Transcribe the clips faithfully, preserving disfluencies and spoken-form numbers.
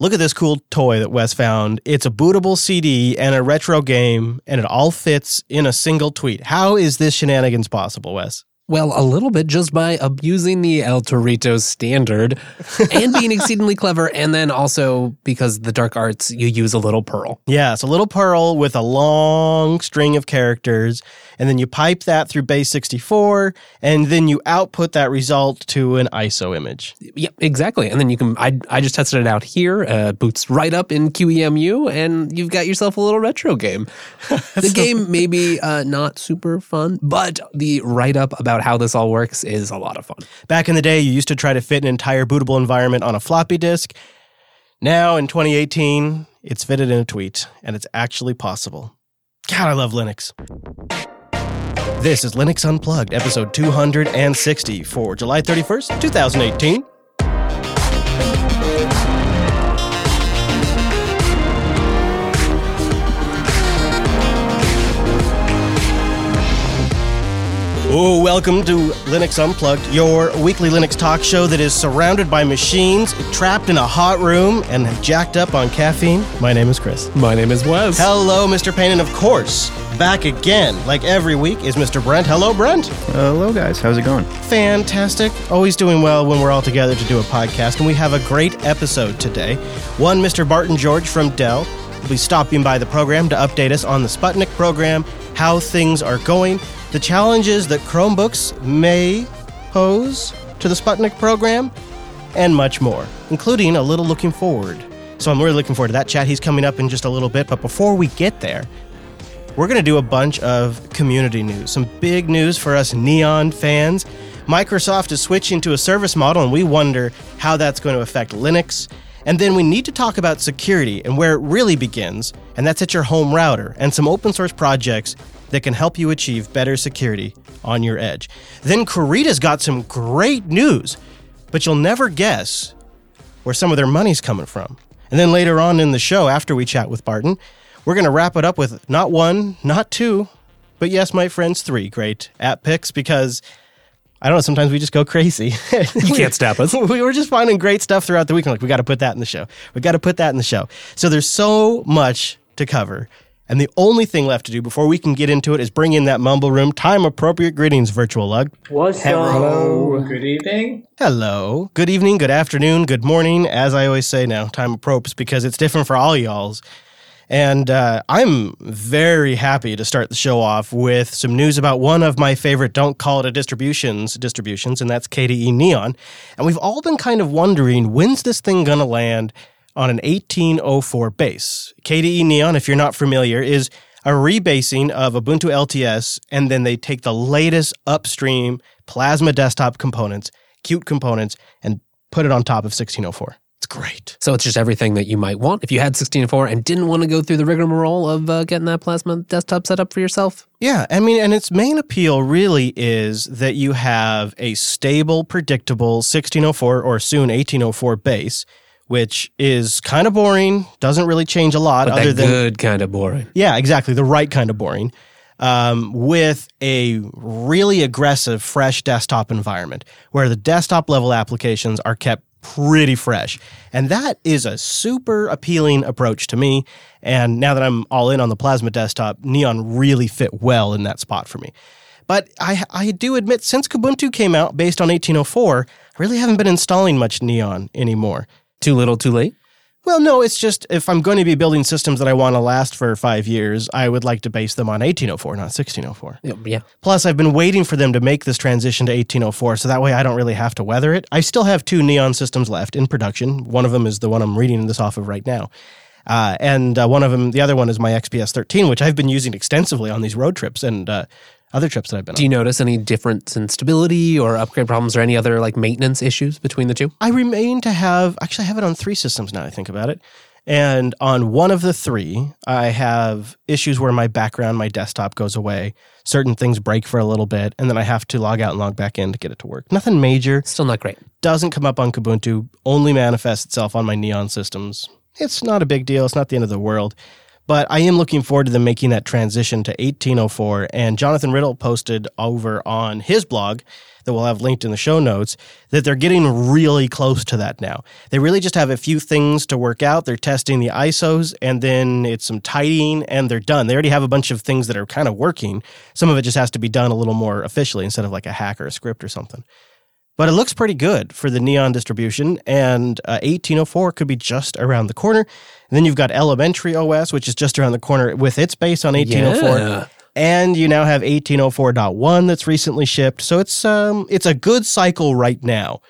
Look at this cool toy that Wes found. It's a bootable C D and a retro game, and it all fits in a single tweet. How is this shenanigans possible, Wes? Well, a little bit just by abusing the El Torito standard and being exceedingly clever, and then also because the dark arts, you use a little pearl. Yeah, it's a little pearl with a long string of characters, and then you pipe that through base sixty-four, and then you output that result to an I S O image. Yep, exactly. And then you can, I I just tested it out here, uh, boots right up in Q E M U, and you've got yourself a little retro game. The game may be uh, not super fun, but the write-up about how this all works is a lot of fun. Back in the day, you used to try to fit an entire bootable environment on a floppy disk. Now, in twenty eighteen, it's fitted in a tweet, and it's actually possible. God, I love Linux. This is Linux Unplugged, episode two hundred sixty for July thirty-first, twenty eighteen. Oh, welcome to Linux Unplugged, your weekly Linux talk show that is surrounded by machines, trapped in a hot room, and jacked up on caffeine. My name is Chris. My name is Wes. Hello, Mister Payne, and of course, back again, like every week, is Mister Brent. Hello, Brent. Uh, hello, guys. How's it going? Fantastic. Always doing well when we're all together to do a podcast, and we have a great episode today. One Mister Barton George from Dell will be stopping by the program to update us on the Sputnik program, how things are going, the challenges that Chromebooks may pose to the Sputnik program, and much more, including a little looking forward. So I'm really looking forward to that chat. He's coming up in just a little bit, but before we get there, we're going to do a bunch of community news, some big news for us Neon fans. Microsoft is switching to a service model, and we wonder how that's going to affect Linux. And then we need to talk about security and where it really begins, and that's at your home router and some open source projects that can help you achieve better security on your edge. Then Krita's got some great news, but you'll never guess where some of their money's coming from. And then later on in the show, after we chat with Barton, we're going to wrap it up with not one, not two, but yes, my friends, three great app picks, because I don't know, sometimes we just go crazy. You can't stop us. We were just finding great stuff throughout the week. I'm like, we got to put that in the show. We got to put that in the show. So there's so much to cover. And the only thing left to do before we can get into it is bring in that mumble room. Time-appropriate greetings, Virtual Lug. What's up? Hello. Good evening. Hello. Good evening, good afternoon, good morning. As I always say now, time-appropriate because it's different for all y'alls. And uh, I'm very happy to start the show off with some news about one of my favorite don't call it a distributions distributions, and that's K D E Neon. And we've all been kind of wondering, when's this thing going to land on an eighteen oh four base? K D E Neon, if you're not familiar, is a rebasing of Ubuntu L T S, and then they take the latest upstream Plasma desktop components, Qt components, and put it on top of sixteen oh four. It's great. So it's just everything that you might want if you had sixteen oh four and didn't want to go through the rigmarole of uh, getting that Plasma desktop set up for yourself. Yeah, I mean, and its main appeal really is that you have a stable, predictable sixteen oh four or soon eighteen oh four base, which is kind of boring, doesn't really change a lot. But other than good kind of boring. Yeah, exactly, the right kind of boring, um, with a really aggressive, fresh desktop environment where the desktop-level applications are kept pretty fresh. And that is a super appealing approach to me. And now that I'm all in on the Plasma desktop, Neon really fit well in that spot for me. But I, I do admit, since Kubuntu came out based on eighteen oh four, I really haven't been installing much Neon anymore. Too little, too late? Well, no, it's just if I'm going to be building systems that I want to last for five years, I would like to base them on eighteen oh four, not sixteen oh four. Yeah. Plus, I've been waiting for them to make this transition to eighteen oh four, so that way I don't really have to weather it. I still have two Neon systems left in production. One of them is the one I'm reading this off of right now. Uh, and uh, one of them, the other one is my X P S thirteen, which I've been using extensively on these road trips and uh, other trips that I've been on. Do you notice any difference in stability or upgrade problems or any other like maintenance issues between the two? I remain to have, actually I have it on three systems now I think about it. And on one of the three, I have issues where my background, my desktop goes away. Certain things break for a little bit, and then I have to log out and log back in to get it to work. Nothing major. Still not great. Doesn't come up on Kubuntu, only manifests itself on my Neon systems. It's not a big deal. It's not the end of the world. But I am looking forward to them making that transition to eighteen oh four. And Jonathan Riddle posted over on his blog that we'll have linked in the show notes that they're getting really close to that now. They really just have a few things to work out. They're testing the I S Os, and then it's some tidying, and they're done. They already have a bunch of things that are kind of working. Some of it just has to be done a little more officially instead of like a hack or a script or something. But it looks pretty good for the Neon distribution, and uh, eighteen oh four could be just around the corner. And then you've got Elementary O S, which is just around the corner with its base on eighteen oh four. Yeah. And you now have eighteen oh four point one that's recently shipped. So it's um, it's a good cycle right now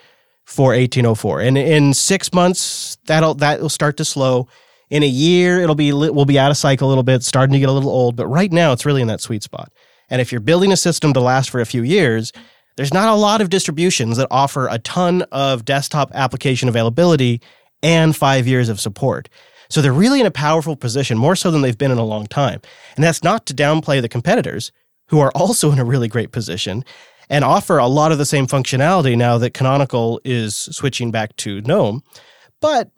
for eighteen oh four. And in six months, that'll that'll start to slow. In a year, it'll be we'll be out of cycle a little bit, starting to get a little old. But right now, it's really in that sweet spot. And if you're building a system to last for a few years, there's not a lot of distributions that offer a ton of desktop application availability and five years of support. So they're really in a powerful position, more so than they've been in a long time. And that's not to downplay the competitors, who are also in a really great position and offer a lot of the same functionality now that Canonical is switching back to GNOME. But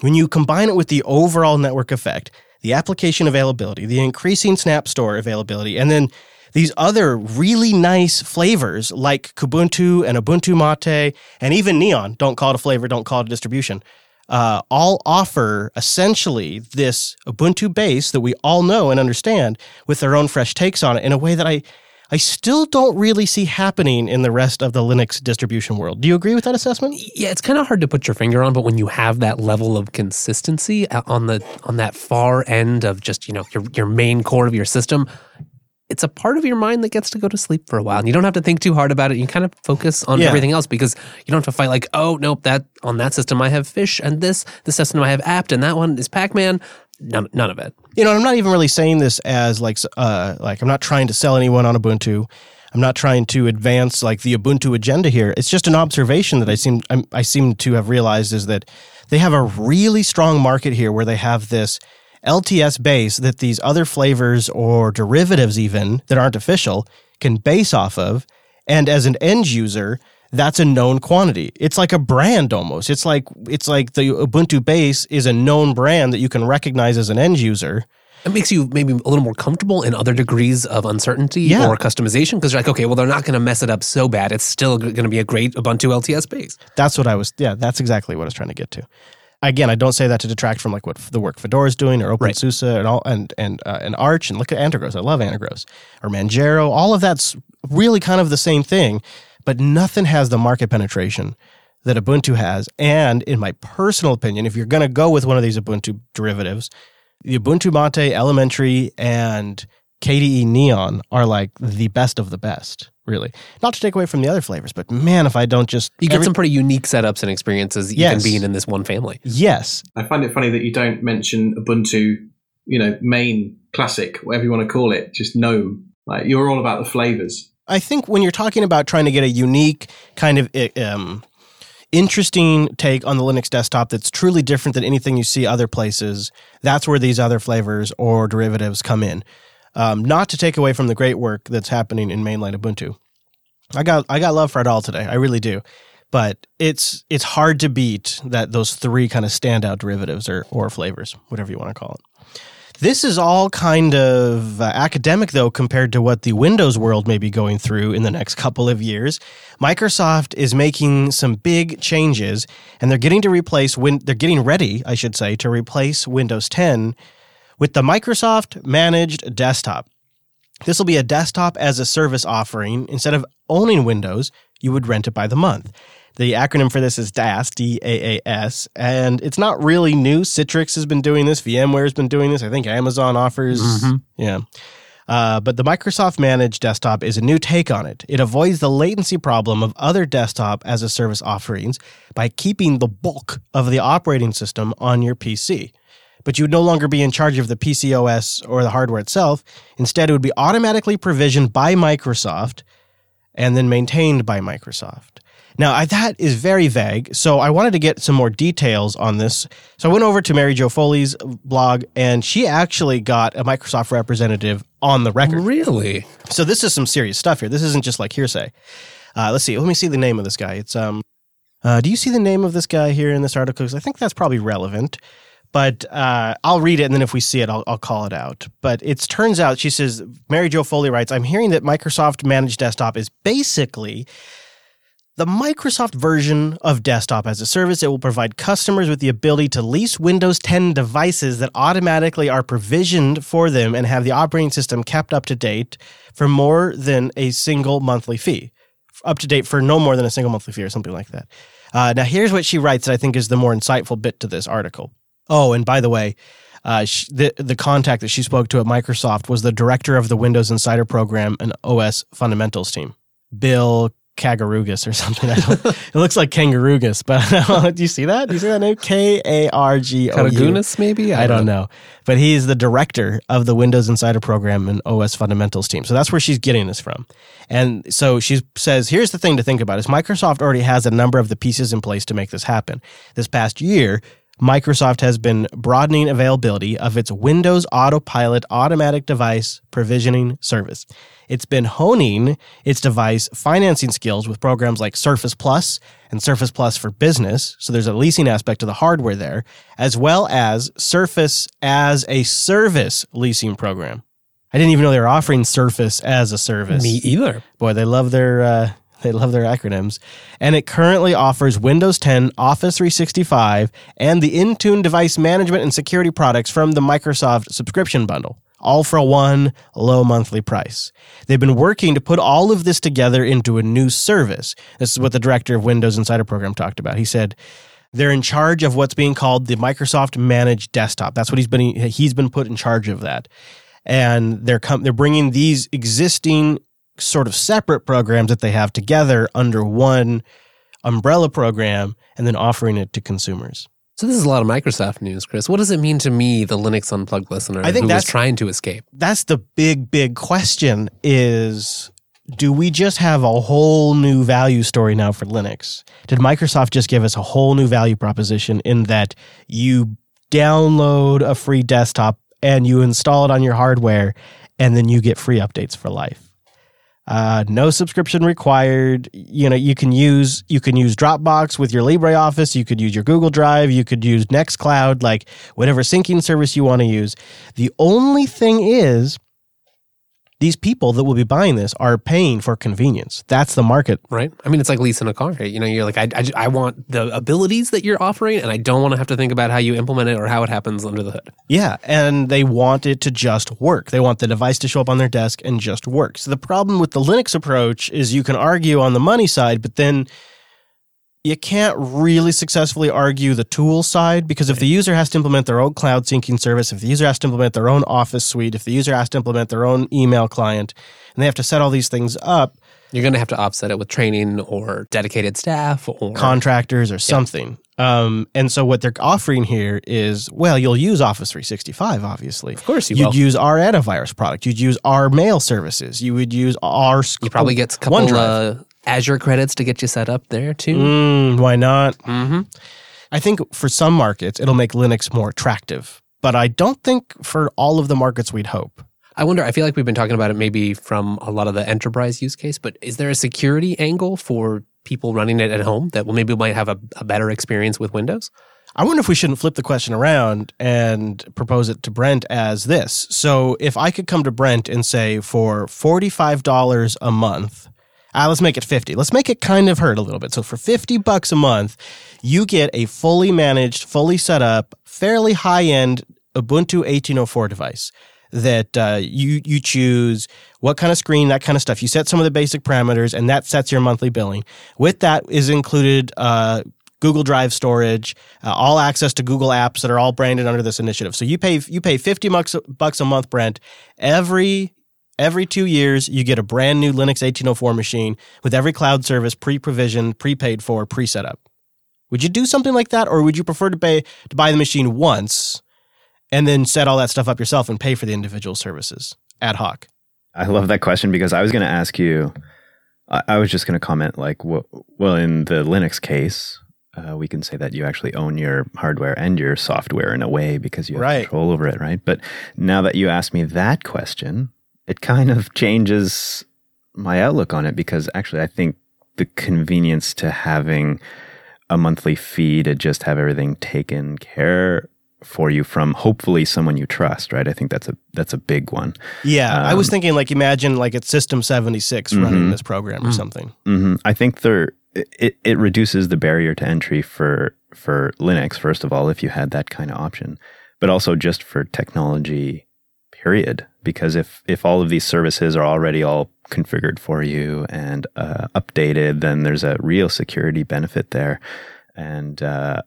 when you combine it with the overall network effect, the application availability, the increasing Snap Store availability, and then these other really nice flavors like Kubuntu and Ubuntu Mate and even Neon, don't call it a flavor, don't call it a distribution, uh, all offer essentially this Ubuntu base that we all know and understand with their own fresh takes on it in a way that I, I still don't really see happening in the rest of the Linux distribution world. Do you agree with that assessment? Yeah, it's kind of hard to put your finger on, but when you have that level of consistency on the on that far end of just, you know, your your main core of your system, it's a part of your mind that gets to go to sleep for a while. And you don't have to think too hard about it. You kind of focus on yeah. everything else because you don't have to fight like, oh, nope, that on that system I have Fish and this, this system I have Apt and that one is Pac-Man. None, none of it. You know, I'm not even really saying this as like, uh, like I'm not trying to sell anyone on Ubuntu. I'm not trying to advance like the Ubuntu agenda here. It's just an observation that I seem, I'm, I seem to have realized is that they have a really strong market here where they have this L T S base that these other flavors or derivatives even that aren't official can base off of. And as an end user, that's a known quantity. It's like a brand almost. It's like it's like the Ubuntu base is a known brand that you can recognize as an end user. It makes you maybe a little more comfortable in other degrees of uncertainty yeah. or customization because you're like, okay, well, they're not going to mess it up so bad. It's still going to be a great Ubuntu L T S base. That's what I was, yeah, that's exactly what I was trying to get to. Again, I don't say that to detract from like what the work Fedora is doing or OpenSUSE right. and all, and and uh, and Arch, and look at Antergos. I love Antergos or Manjaro. All of that's really kind of the same thing, but nothing has the market penetration that Ubuntu has. And in my personal opinion, if you're going to go with one of these Ubuntu derivatives, the Ubuntu Mate, Elementary, and K D E Neon are like the best of the best. Really. Not to take away from the other flavors, but man, if I don't just... You get every, some pretty unique setups and experiences yes. even being in this one family. Yes. I find it funny that you don't mention Ubuntu, you know, main, classic, whatever you want to call it, just GNOME. Like, you're all about the flavors. I think when you're talking about trying to get a unique kind of um, interesting take on the Linux desktop that's truly different than anything you see other places, that's where these other flavors or derivatives come in. Um, not to take away from the great work that's happening in mainline Ubuntu. I got I got love for it all today. I really do. But it's it's hard to beat that those three kind of standout derivatives or, or flavors, whatever you want to call it. This is all kind of uh, academic, though, compared to what the Windows world may be going through in the next couple of years. Microsoft is making some big changes, and they're getting to replace win- they're getting ready, I should say, to replace Windows ten with the Microsoft Managed Desktop. This will be a desktop as a service offering. Instead of owning Windows, you would rent it by the month. The acronym for this is DaaS, D A A S, and it's not really new. Citrix has been doing this. VMware has been doing this. I think Amazon offers. Mm-hmm. Yeah. Uh, but the Microsoft Managed Desktop is a new take on it. It avoids the latency problem of other desktop as a service offerings by keeping the bulk of the operating system on your P C. But you would no longer be in charge of the P C O S or the hardware itself. Instead, it would be automatically provisioned by Microsoft and then maintained by Microsoft. Now, I, that is very vague, so I wanted to get some more details on this. So I went over to Mary Jo Foley's blog, and she actually got a Microsoft representative on the record. Really? So this is some serious stuff here. This isn't just like hearsay. Uh, let's see. Let me see the name of this guy. It's um. Uh, do you see the name of this guy here in this article? Because I think that's probably relevant. But uh, I'll read it, and then if we see it, I'll, I'll call it out. But it turns out, she says, Mary Jo Foley writes, I'm hearing that Microsoft Managed Desktop is basically the Microsoft version of Desktop as a Service. It will provide customers with the ability to lease Windows ten devices that automatically are provisioned for them and have the operating system kept up to date for more than a single monthly fee. Up to date for no more than a single monthly fee or something like that. Uh, now, here's what she writes that I think is the more insightful bit to this article. Oh, and by the way, uh, she, the, the contact that she spoke to at Microsoft was the director of the Windows Insider Program and O S Fundamentals team, Bill Kagarugas or something. I don't, it looks like Kangarugas, but do you see that? Do you see that name? K A R G O U. Kagarugas, maybe? I, I don't know. know. But he's the director of the Windows Insider Program and O S Fundamentals team. So that's where she's getting this from. And so she says, here's the thing to think about is Microsoft already has a number of the pieces in place to make this happen. This past year, Microsoft has been broadening availability of its Windows Autopilot automatic device provisioning service. It's been honing its device financing skills with programs like Surface Plus and Surface Plus for Business, so there's a leasing aspect to the hardware there, as well as Surface as a Service leasing program. I didn't even know they were offering Surface as a Service. Me either. Boy, they love their... Uh, They love their acronyms. And it currently offers Windows ten, Office three sixty-five, and the Intune device management and security products from the Microsoft subscription bundle, all for one low monthly price. They've been working to put all of this together into a new service. This is what the director of Windows Insider Program talked about. He said they're in charge of what's being called the Microsoft Managed Desktop. That's what he's been he's been put in charge of that. And they're com- they're bringing these existing sort of separate programs that they have together under one umbrella program and then offering it to consumers. So this is a lot of Microsoft news, Chris. What does it mean to me, the Linux Unplugged listener, I think who that's, is trying to escape? That's the big, big question is, do we just have a whole new value story now for Linux? Did Microsoft just give us a whole new value proposition in that you download a free desktop and you install it on your hardware and then you get free updates for life? Uh, no subscription required. You know, you can use you can use Dropbox with your LibreOffice. You could use your Google Drive. You could use Nextcloud, like whatever syncing service you want to use. The only thing is, these people that will be buying this are paying for convenience. That's the market, right? I mean, it's like leasing a car. You know, you're like, I, I, I want the abilities that you're offering, and I don't want to have to think about how you implement it or how it happens under the hood. Yeah, and they want it to just work. They want the device to show up on their desk and just work. So the problem with the Linux approach is you can argue on the money side, but then you can't really successfully argue the tool side, because if the user has to implement their own cloud syncing service, if the user has to implement their own Office suite, if the user has to implement their own email client, and they have to set all these things up. You're going to have to offset it with training or dedicated staff or contractors or something. Yeah. Um, and so what they're offering here is, well, you'll use Office three sixty-five, obviously. Of course you you'd will. You'd use our antivirus product. You'd use our mail services. You would use our... You probably get a couple OneDrive. Uh, Azure credits to get you set up there, too. Mm, why not? Mm-hmm. I think for some markets, it'll make Linux more attractive. But I don't think for all of the markets we'd hope. I wonder, I feel like we've been talking about it maybe from a lot of the enterprise use case, but is there a security angle for people running it at home that will maybe might have a, a better experience with Windows? I wonder if we shouldn't flip the question around and propose it to Brent as this. So if I could come to Brent and say, for forty-five dollars a month... Uh, let's make it fifty. Let's make it kind of hurt a little bit. So for fifty bucks a month, you get a fully managed, fully set up, fairly high-end Ubuntu eighteen oh four device that uh, you you choose what kind of screen, that kind of stuff. You set some of the basic parameters, and that sets your monthly billing. With that is included uh, Google Drive storage, uh, all access to Google apps that are all branded under this initiative. So you pay you pay fifty bucks a month, Brent, every Every two years, you get a brand new Linux eighteen oh four machine with every cloud service pre-provisioned, prepaid for, pre-set up. Would you do something like that, or would you prefer to pay to buy the machine once and then set all that stuff up yourself and pay for the individual services ad hoc? I love that question because I was going to ask you, I, I was just going to comment like, well, well, in the Linux case, uh, we can say that you actually own your hardware and your software in a way because you have right. control over it, right? But now that you asked me that question... It kind of changes my outlook on it because actually I think the convenience to having a monthly fee to just have everything taken care for you from hopefully someone you trust, right? I think that's a that's a big one. Yeah, um, I was thinking like imagine like it's System seventy-six mm-hmm. running this program mm-hmm. or something. Mm-hmm. I think there it, it reduces the barrier to entry for for Linux, first of all, if you had that kind of option, but also just for technology, period. Because if if all of these services are already all configured for you and uh, updated, then there's a real security benefit there, and uh,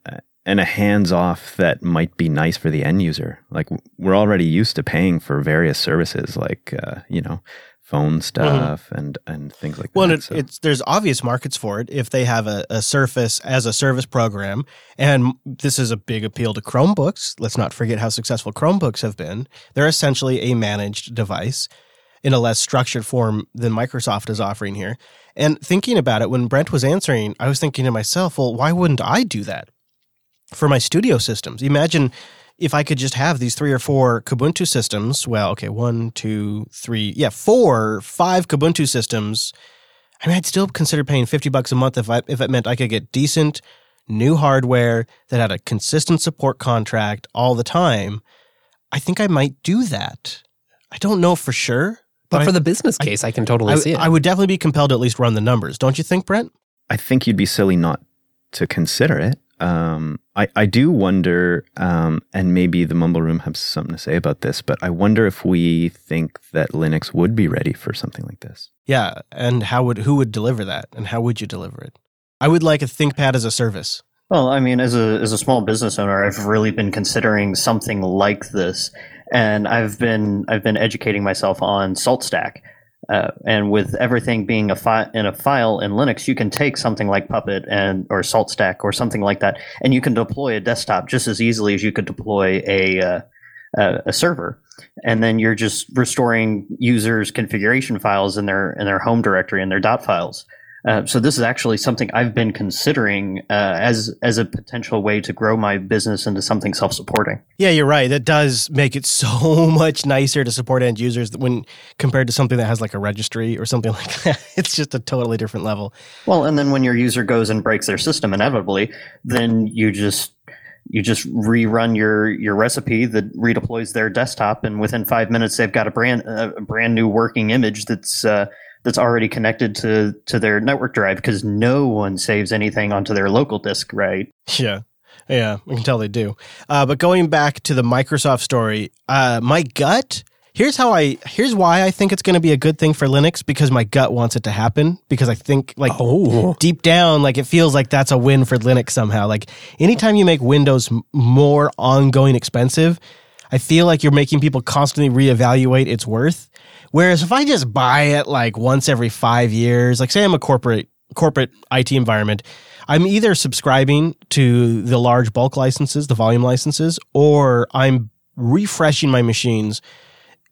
and a hands-off that might be nice for the end user. Like we're already used to paying for various services, like uh, you know, phone stuff mm-hmm. and and things like well, that. Well, it, so. it's there's obvious markets for it if they have a, a Surface as a service program, and this is a big appeal to Chromebooks. Let's not forget how successful Chromebooks have been. They're essentially a managed device in a less structured form than Microsoft is offering here. And thinking about it, when Brent was answering, I was thinking to myself, well, why wouldn't I do that for my studio systems? Imagine if I could just have these three or four Kubuntu systems. Well, okay, one, two, three, yeah, four, five Kubuntu systems. I mean, I'd still consider paying fifty bucks a month if I if it meant I could get decent new hardware that had a consistent support contract all the time. I think I might do that. I don't know for sure. But, but for I, the business case, I, I can totally I, see it. I would definitely be compelled to at least run the numbers. Don't you think, Brent? I think you'd be silly not to consider it. Um, I, I do wonder, um, and maybe the Mumble Room has something to say about this, but I wonder if we think that Linux would be ready for something like this. Yeah, and how would who would deliver that, and how would you deliver it? I would like a ThinkPad as a service. Well, I mean, as a as a small business owner, I've really been considering something like this. And I've been I've been educating myself on SaltStack, uh, and with everything being a fi- in a file in Linux, you can take something like Puppet and or SaltStack or something like that, and you can deploy a desktop just as easily as you could deploy a uh, a server. And then you're just restoring users' configuration files in their in their home directory and their dot files. Uh, so this is actually something I've been considering uh, as as a potential way to grow my business into something self-supporting. Yeah, you're right. That does make it so much nicer to support end users when compared to something that has like a registry or something like that. It's just a totally different level. Well, and then when your user goes and breaks their system inevitably, then you just you just rerun your your recipe that redeploys their desktop, and within five minutes they've got a brand a brand new working image that's. Uh, that's already connected to, to their network drive, because no one saves anything onto their local disk, right? Yeah. Yeah, we can tell they do. Uh, but going back to the Microsoft story, uh, my gut, here's how I, here's why I think it's going to be a good thing for Linux, because my gut wants it to happen, because I think like oh. deep down, like it feels like that's a win for Linux somehow. Like anytime you make Windows more ongoing expensive, I feel like you're making people constantly reevaluate its worth. Whereas if I just buy it like once every five years, like say I'm a corporate corporate I T environment, I'm either subscribing to the large bulk licenses, the volume licenses, or I'm refreshing my machines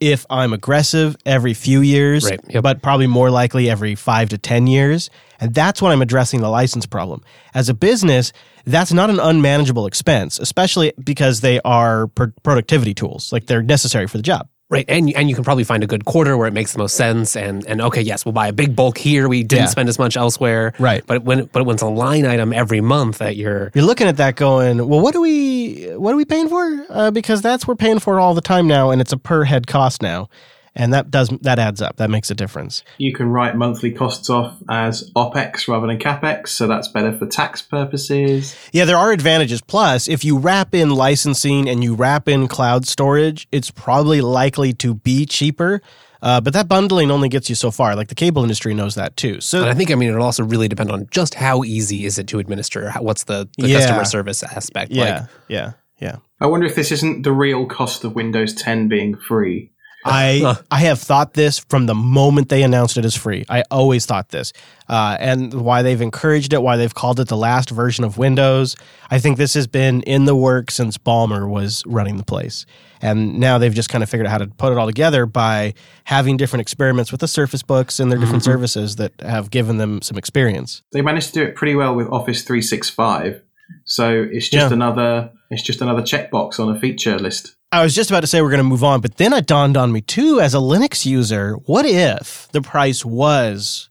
if I'm aggressive every few years, right, yep. but probably more likely every five to ten years. And that's when I'm addressing the license problem. As a business, that's not an unmanageable expense, especially because they are pro- productivity tools. Like they're necessary for the job. Right, and and you can probably find a good quarter where it makes the most sense, and and okay, yes, we'll buy a big bulk here. We didn't yeah. spend as much elsewhere, right? But when but when it's a line item every month that you're you're looking at that going, well, what do we what are we paying for? Uh, because that's we're paying for all the time now, and it's a per head cost now, and that does that adds up. That makes a difference. You can write monthly costs off as OpEx rather than CapEx, so that's better for tax purposes. Yeah, there are advantages. Plus, if you wrap in licensing and you wrap in cloud storage, it's probably likely to be cheaper. Uh, but that bundling only gets you so far. Like the cable industry knows that too. So, and I think, I mean, it'll also really depend on just how easy is it to administer. How, what's the, the yeah. customer service aspect yeah, like? Yeah, yeah. I wonder if this isn't the real cost of Windows ten being free. I I have thought this from the moment they announced it as free. I always thought this. Uh, and why they've encouraged it, why they've called it the last version of Windows. I think this has been in the works since Ballmer was running the place. And now they've just kind of figured out how to put it all together by having different experiments with the Surface books and their different mm-hmm. services that have given them some experience. They managed to do it pretty well with Office three sixty-five. So it's just yeah. another it's just another checkbox on a feature list. I was just about to say we're going to move on, but then it dawned on me too, as a Linux user, what if the price was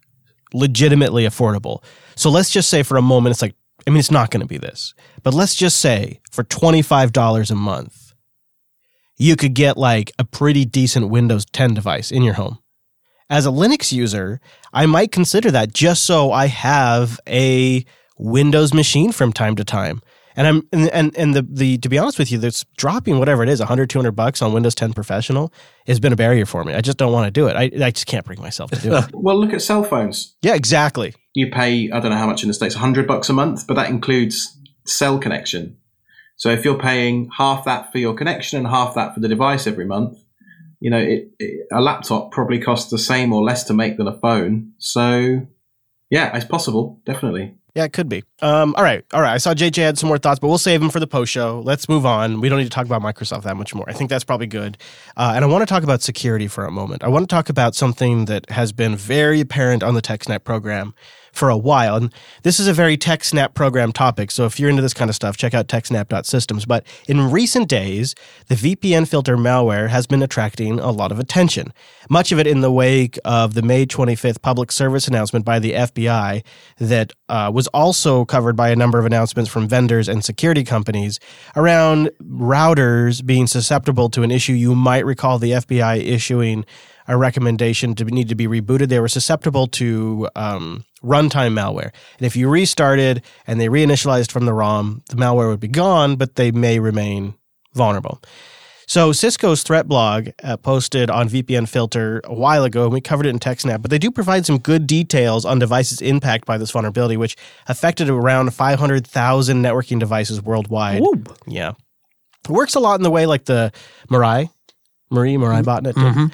legitimately affordable? So let's just say for a moment, it's like I mean, it's not going to be this, but let's just say for twenty-five dollars a month, you could get like a pretty decent Windows ten device in your home. As a Linux user, I might consider that just so I have a Windows machine from time to time. And I'm and and, and the the to be honest with you, that's dropping whatever it is, one hundred, two hundred bucks on Windows ten Professional has been a barrier for me. I just don't want to do it. I, I just can't bring myself to do it. Well, look at cell phones. Yeah, exactly. You pay, I don't know how much in the States, one hundred bucks a month, but that includes cell connection. So if you're paying half that for your connection and half that for the device every month, you know, it, it, a laptop probably costs the same or less to make than a phone. So, yeah, it's possible, definitely. Yeah, it could be. Um, all right. All right. I saw J J had some more thoughts, but we'll save them for the post-show. Let's move on. We don't need to talk about Microsoft that much more. I think that's probably good. Uh, and I want to talk about security for a moment. I want to talk about something that has been very apparent on the TechSnap program for a while. And this is a very TechSnap program topic, so if you're into this kind of stuff, check out techsnap dot systems. But in recent days, the V P N filter malware has been attracting a lot of attention, much of it in the wake of the May twenty-fifth public service announcement by the F B I that uh, was also covered by a number of announcements from vendors and security companies around routers being susceptible to an issue. You might recall the F B I issuing a recommendation to need to be rebooted. They were susceptible to um, runtime malware. And if you restarted and they reinitialized from the ROM, the malware would be gone, but they may remain vulnerable. So Cisco's threat blog uh, posted on V P N Filter a while ago, and we covered it in TechSnap, but they do provide some good details on devices impacted by this vulnerability, which affected around five hundred thousand networking devices worldwide. Ooh. Yeah. It works a lot in the way like the Mirai, Marie, Mirai botnet did. Mm-hmm.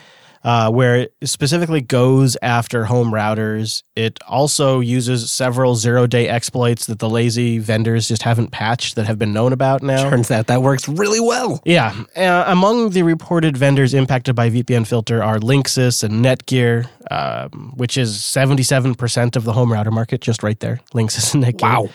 Uh, where it specifically goes after home routers. It also uses several zero-day exploits that the lazy vendors just haven't patched that have been known about now. Turns out that works really well. Yeah. Uh, among the reported vendors impacted by V P N Filter are Linksys and Netgear, um, which is seventy-seven percent of the home router market, just right there, Linksys and Netgear. Wow.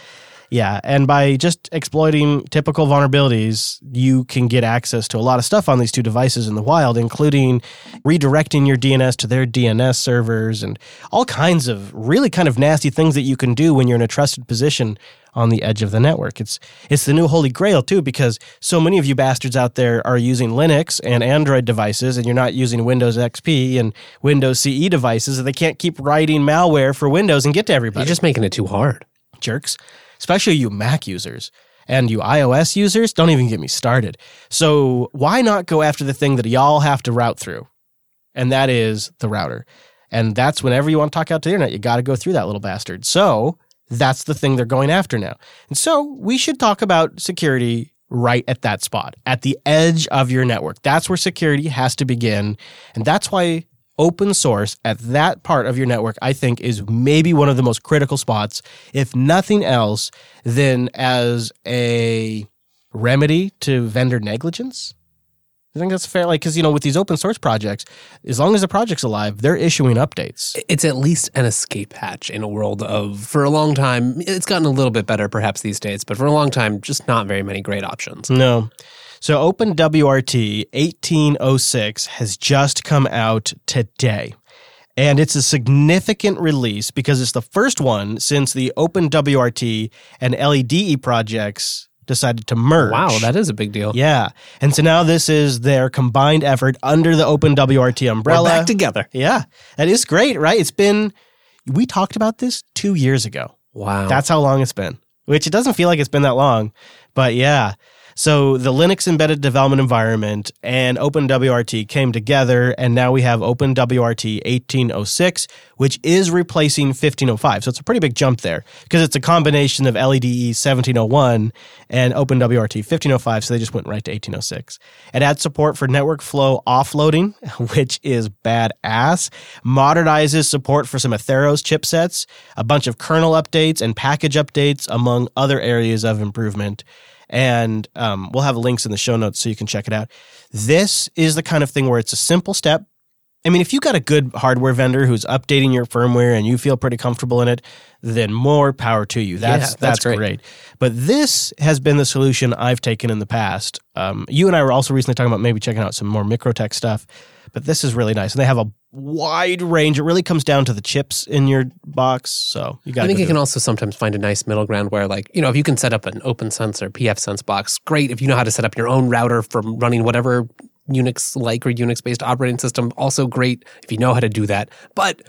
Yeah, and by just exploiting typical vulnerabilities, you can get access to a lot of stuff on these two devices in the wild, including redirecting your D N S to their D N S servers and all kinds of really kind of nasty things that you can do when you're in a trusted position on the edge of the network. It's it's the new holy grail, too, because so many of you bastards out there are using Linux and Android devices, and you're not using Windows X P and Windows C E devices, and they can't keep writing malware for Windows and get to everybody. You're just making it too hard. Jerks. Especially you Mac users and you iOS users, don't even get me started. So why not go after the thing that y'all have to route through? And that is the router. And that's whenever you want to talk out to the internet, you got to go through that little bastard. So that's the thing they're going after now. And so we should talk about security right at that spot, at the edge of your network. That's where security has to begin. And that's why open source at that part of your network, I think, is maybe one of the most critical spots, if nothing else, than as a remedy to vendor negligence. I think that's fair, like, because, you know, with these open source projects, as long as the project's alive, they're issuing updates. It's at least an escape hatch in a world of, for a long time, it's gotten a little bit better perhaps these days, but for a long time, just not very many great options. No. So OpenWRT eighteen oh six has just come out today, and it's a significant release because it's the first one since the OpenWRT and LEDE projects decided to merge. Wow, that is a big deal. Yeah. And so now this is their combined effort under the OpenWRT umbrella. We're back together. Yeah. And it's great, right? It's been, we talked about this two years ago. Wow. That's how long it's been, which it doesn't feel like it's been that long, but yeah. So the Linux embedded development environment and OpenWRT came together, and now we have OpenWRT eighteen oh six, which is replacing fifteen oh five. So it's a pretty big jump there because it's a combination of LEDE seventeen oh one and OpenWRT fifteen oh five, so they just went right to eighteen oh six. It adds support for network flow offloading, which is badass, modernizes support for some Atheros chipsets, a bunch of kernel updates and package updates, among other areas of improvement. And um, we'll have links in the show notes so you can check it out. This is the kind of thing where it's a simple step. I mean, if you got a good hardware vendor who's updating your firmware and you feel pretty comfortable in it, then more power to you. That's yeah, that's, that's great. great. But this has been the solution I've taken in the past. Um, you and I were also recently talking about maybe checking out some more Microtech stuff, but this is really nice. And they have a wide range. It really comes down to the chips in your box. So you got. I think you can it. also sometimes find a nice middle ground where, like, you know, if you can set up an OpenSense or pfSense box, great. If you know how to set up your own router for running whatever Unix-like or Unix-based operating system, also great if you know how to do that. But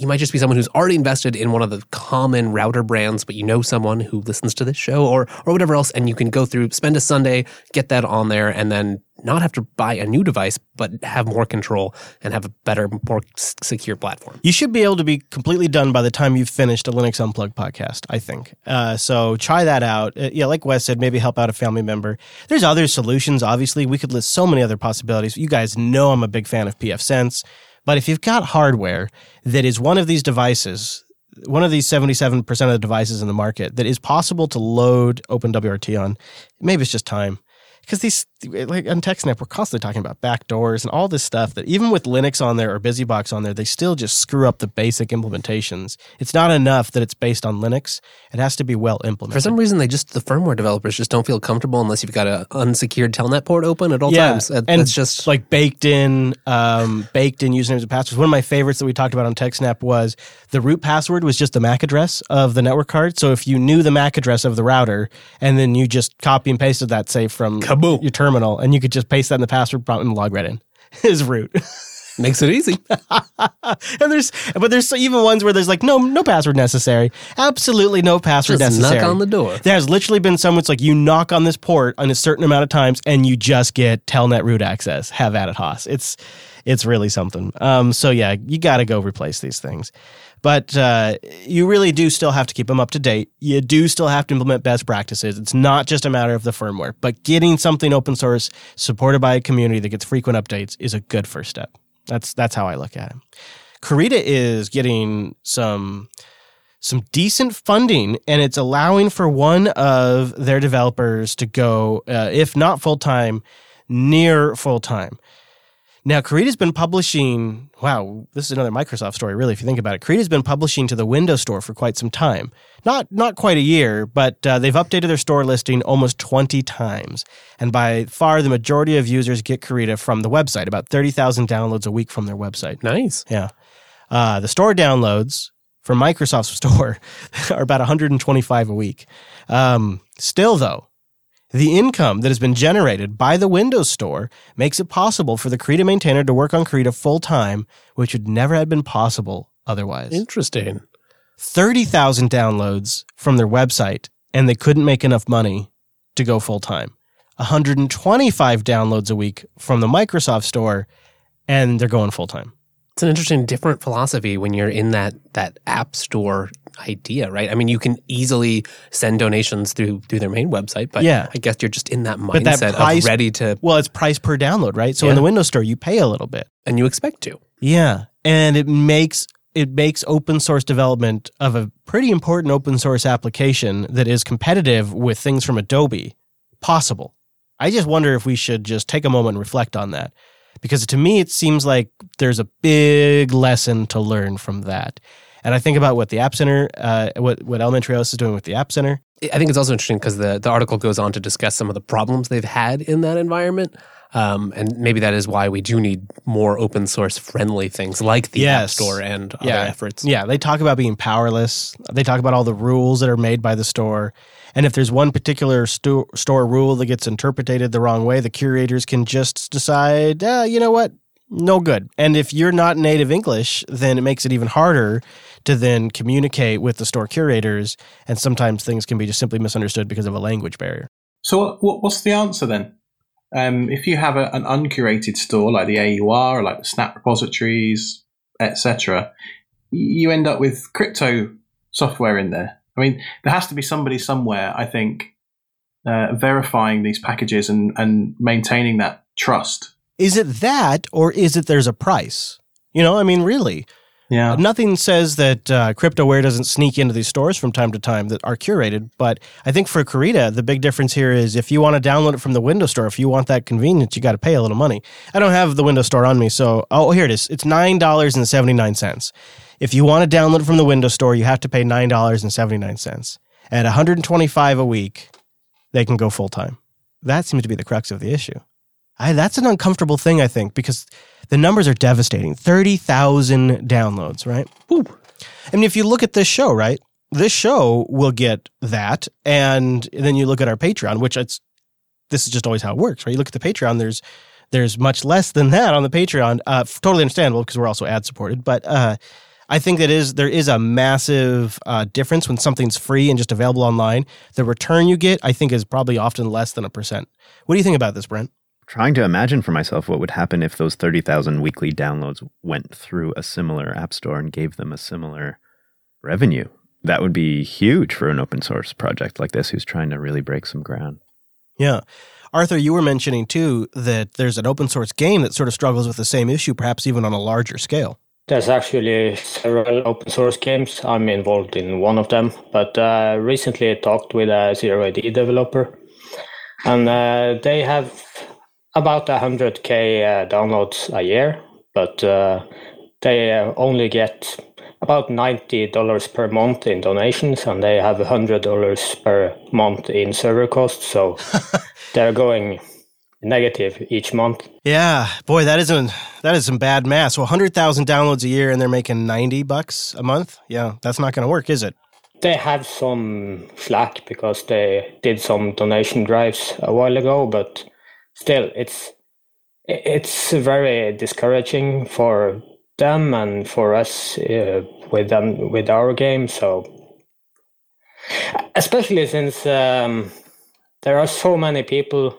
you might just be someone who's already invested in one of the common router brands, but you know someone who listens to this show or or whatever else, and you can go through, spend a Sunday, get that on there, and then not have to buy a new device, but have more control and have a better, more secure platform. You should be able to be completely done by the time you've finished a Linux Unplugged podcast, I think. Uh, so try that out. Uh, yeah, like Wes said, maybe help out a family member. There's other solutions, obviously. We could list so many other possibilities. You guys know I'm a big fan of pfSense. But if you've got hardware that is one of these devices, one of these seventy-seven percent of the devices in the market that is possible to load OpenWRT on, maybe it's just time. Because these, like on TechSnap, we're constantly talking about backdoors and all this stuff that even with Linux on there or BusyBox on there, they still just screw up the basic implementations. It's not enough that it's based on Linux. It has to be well implemented. For some reason, they just the firmware developers just don't feel comfortable unless you've got an unsecured telnet port open at all yeah, times. That, and it's just like baked in, um, baked in usernames and passwords. One of my favorites that we talked about on TechSnap was the root password was just the MAC address of the network card. So if you knew the MAC address of the router and then you just copy and pasted that, say, from... Come Boom. Your terminal, and you could just paste that in the password prompt and log right in. His root makes it easy. and there's, but there's even ones where there's like no, no password necessary. Absolutely no password just necessary. Just knock on the door. There's literally been someone that's like you knock on this port on a certain amount of times, and you just get telnet root access. Have at it, Haas. It's, it's really something. Um, so yeah, you got to go replace these things. But uh, you really do still have to keep them up to date. You do still have to implement best practices. It's not just a matter of the firmware. But getting something open source supported by a community that gets frequent updates is a good first step. That's that's how I look at it. Krita is getting some some decent funding, and it's allowing for one of their developers to go, uh, if not full-time, near full-time. Now, Krita's been publishing, wow, this is another Microsoft story, really, if you think about it. Krita's been publishing to the Windows Store for quite some time. Not not quite a year, but uh, they've updated their store listing almost twenty times. And by far, the majority of users get Krita from the website, about thirty thousand downloads a week from their website. Nice. Yeah. Uh, the store downloads from Microsoft's store are about one hundred twenty-five a week. Um, still, though. The income that has been generated by the Windows Store makes it possible for the Krita maintainer to work on Krita full-time, which would never have been possible otherwise. Interesting. thirty thousand downloads from their website, and they couldn't make enough money to go full-time. one hundred twenty-five downloads a week from the Microsoft Store, and they're going full-time. It's an interesting, different philosophy when you're in that that app store idea, right? I mean, you can easily send donations through through their main website, but yeah. I guess you're just in that mindset that price, of ready to... Well, it's price per download, right? So yeah. In the Windows Store, you pay a little bit. And you expect to. Yeah, and it makes it makes open source development of a pretty important open source application that is competitive with things from Adobe possible. I just wonder if we should just take a moment and reflect on that. Because to me, it seems like there's a big lesson to learn from that. And I think about what the App Center, uh, what, what elementary O S is doing with the App Center. I think it's also interesting because the, the article goes on to discuss some of the problems they've had in that environment. Um, and maybe that is why we do need more open source friendly things like the yes. App Store and other yeah. efforts. Yeah, they talk about being powerless. They talk about all the rules that are made by the store. And if there's one particular sto- store rule that gets interpreted the wrong way, the curators can just decide, ah, you know what, no good. And if you're not native English, then it makes it even harder to then communicate with the store curators. And sometimes things can be just simply misunderstood because of a language barrier. So what's the answer then? Um, if you have a, an uncurated store like the A U R or like the Snap repositories, et cetera, you end up with crypto software in there. I mean, there has to be somebody somewhere, I think, uh, verifying these packages and, and maintaining that trust. Is it that, or is it there's a price? You know, I mean, really. Yeah. Nothing says that uh, cryptoware doesn't sneak into these stores from time to time that are curated, but I think for Krita, the big difference here is if you want to download it from the Windows Store, if you want that convenience, you got to pay a little money. I don't have the Windows Store on me, so oh, here it is. It's nine dollars and seventy-nine cents. If you want to download it from the Windows Store, you have to pay nine dollars and seventy-nine cents. At one hundred twenty-five dollars a week, they can go full-time. That seems to be the crux of the issue. I, that's an uncomfortable thing, I think, because the numbers are devastating. thirty thousand downloads, right? Ooh. I mean, if you look at this show, right? This show will get that, and then you look at our Patreon, which it's this is just always how it works, right? You look at the Patreon, there's there's much less than that on the Patreon. Uh, totally understandable because we're also ad-supported, but uh, I think that is there is a massive uh, difference when something's free and just available online. The return you get, I think, is probably often less than a percent. What do you think about this, Brent? Trying to imagine for myself what would happen if those thirty thousand weekly downloads went through a similar app store and gave them a similar revenue. That would be huge for an open source project like this who's trying to really break some ground. Yeah. Arthur, you were mentioning too that there's an open source game that sort of struggles with the same issue, perhaps even on a larger scale. There's actually several open source games. I'm involved in one of them, but uh, recently I talked with a zero I D developer, and uh, they have about one hundred K uh, downloads a year, but uh, they uh, only get about ninety dollars per month in donations, and they have one hundred dollars per month in server costs, so they're going negative each month. Yeah, boy, that is, a, that is some bad math. So one hundred thousand downloads a year, and they're making ninety bucks a month? Yeah, that's not going to work, is it? They have some slack because they did some donation drives a while ago, but still, it's it's very discouraging for them and for us uh, with them with our game. So, especially since um, there are so many people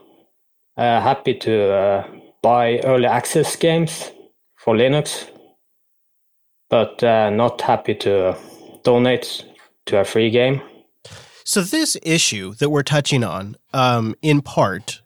uh, happy to uh, buy early access games for Linux, but uh, not happy to donate to a free game. So this issue that we're touching on, um, in part,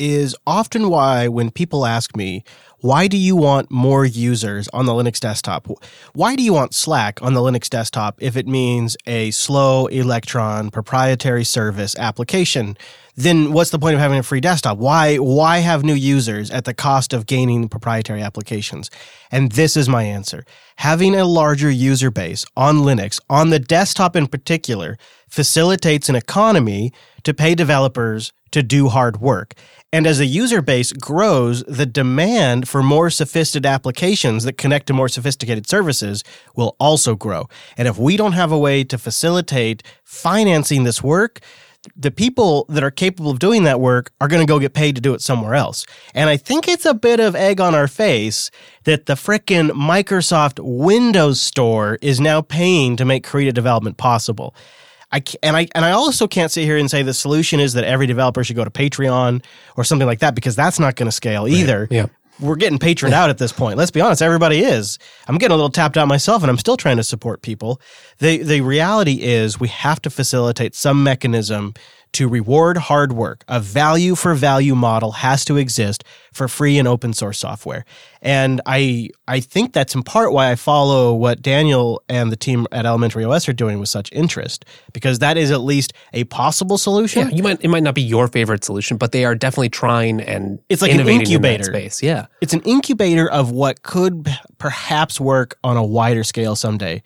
is often why when people ask me, why do you want more users on the Linux desktop? Why do you want Slack on the Linux desktop if it means a slow Electron proprietary service application? Then what's the point of having a free desktop? Why why have new users at the cost of gaining proprietary applications? And this is my answer. Having a larger user base on Linux, on the desktop in particular, facilitates an economy to pay developers to do hard work. And as the user base grows, the demand for more sophisticated applications that connect to more sophisticated services will also grow. And if we don't have a way to facilitate financing this work, the people that are capable of doing that work are going to go get paid to do it somewhere else. And I think it's a bit of egg on our face that the frickin' Microsoft Windows Store is now paying to make Krita development possible. I, and I and I also can't sit here and say the solution is that every developer should go to Patreon or something like that, because that's not going to scale either. Right. Yeah. We're getting patroned out at this point. Let's be honest, everybody is. I'm getting a little tapped out myself, and I'm still trying to support people. The, the reality is we have to facilitate some mechanism to reward hard work. A value for value model has to exist for free and open source software. And I I think that's in part why I follow what Daniel and the team at Elementary O S are doing with such interest, because that is at least a possible solution. Yeah, you might it might not be your favorite solution, but they are definitely trying and it's like an incubator in that space. Yeah. It's an incubator of what could perhaps work on a wider scale someday.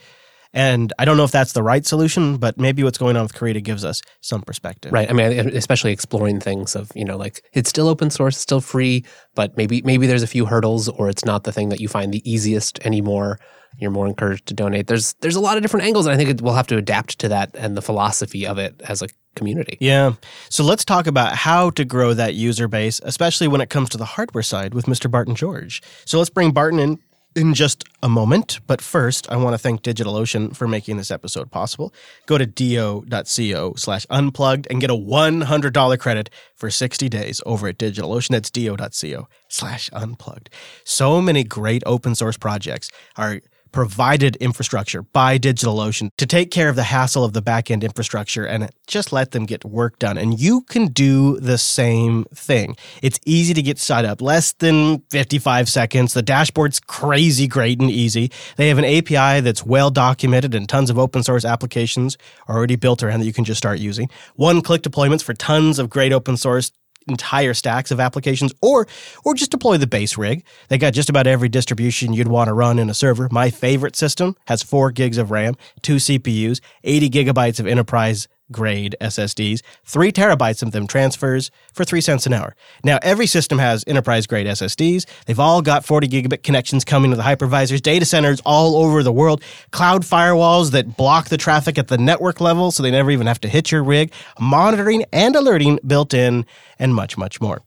And I don't know if that's the right solution, but maybe what's going on with Krita gives us some perspective. Right. I mean, especially exploring things of, you know, like it's still open source, it's still free, but maybe maybe there's a few hurdles, or it's not the thing that you find the easiest anymore. You're more encouraged to donate. There's there's a lot of different angles, and I think it, we'll have to adapt to that and the philosophy of it as a community. Yeah. So let's talk about how to grow that user base, especially when it comes to the hardware side with Mister Barton George. So let's bring Barton in. In just a moment, but first, I want to thank DigitalOcean for making this episode possible. Go to do.co slash unplugged and get a one hundred dollars credit for sixty days over at DigitalOcean. That's do.co slash unplugged. So many great open source projects are provided infrastructure by DigitalOcean to take care of the hassle of the back-end infrastructure and just let them get work done. And you can do the same thing. It's easy to get set up, less than fifty-five seconds. The dashboard's crazy great and easy. They have an A P I that's well-documented and tons of open-source applications are already built around that you can just start using. One-click deployments for tons of great open-source entire stacks of applications, or or just deploy the base rig. They got just about every distribution you'd want to run in a server. My favorite system has four gigs of RAM, two C P Us, eighty gigabytes of enterprise grade S S Ds. Three terabytes of them transfers for three cents an hour. Now, every system has enterprise-grade S S Ds. They've all got forty gigabit connections coming to the hypervisors, data centers all over the world, cloud firewalls that block the traffic at the network level so they never even have to hit your rig, monitoring and alerting built in, and much, much more.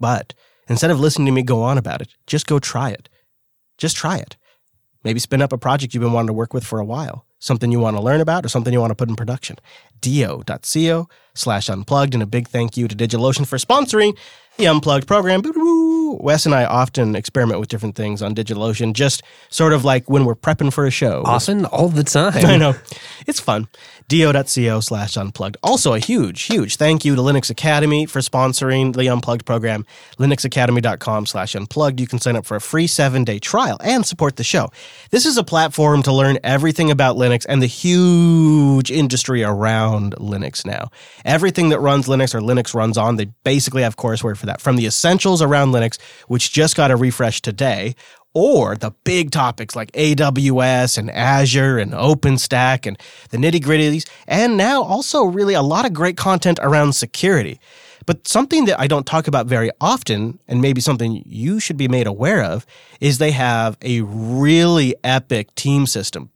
But instead of listening to me go on about it, just go try it. Just try it. Maybe spin up a project you've been wanting to work with for a while, something you want to learn about, or something you want to put in production. do.co slash unplugged, and a big thank you to DigitalOcean for sponsoring the Unplugged program. Wes and I often experiment with different things on DigitalOcean, just sort of like when we're prepping for a show. Often, all the time. I know. It's fun. do.co slash unplugged. Also, a huge, huge thank you to Linux Academy for sponsoring the Unplugged program. linuxacademy.com slash unplugged. You can sign up for a free seven-day trial and support the show. This is a platform to learn everything about Linux and the huge industry around Linux now. Everything that runs Linux or Linux runs on, they basically have courseware for that. From the essentials around Linux, which just got a refresh today, or the big topics like A W S and Azure and OpenStack and the nitty-gritties, and now also really a lot of great content around security. But something that I don't talk about very often, and maybe something you should be made aware of, is they have a really epic team system.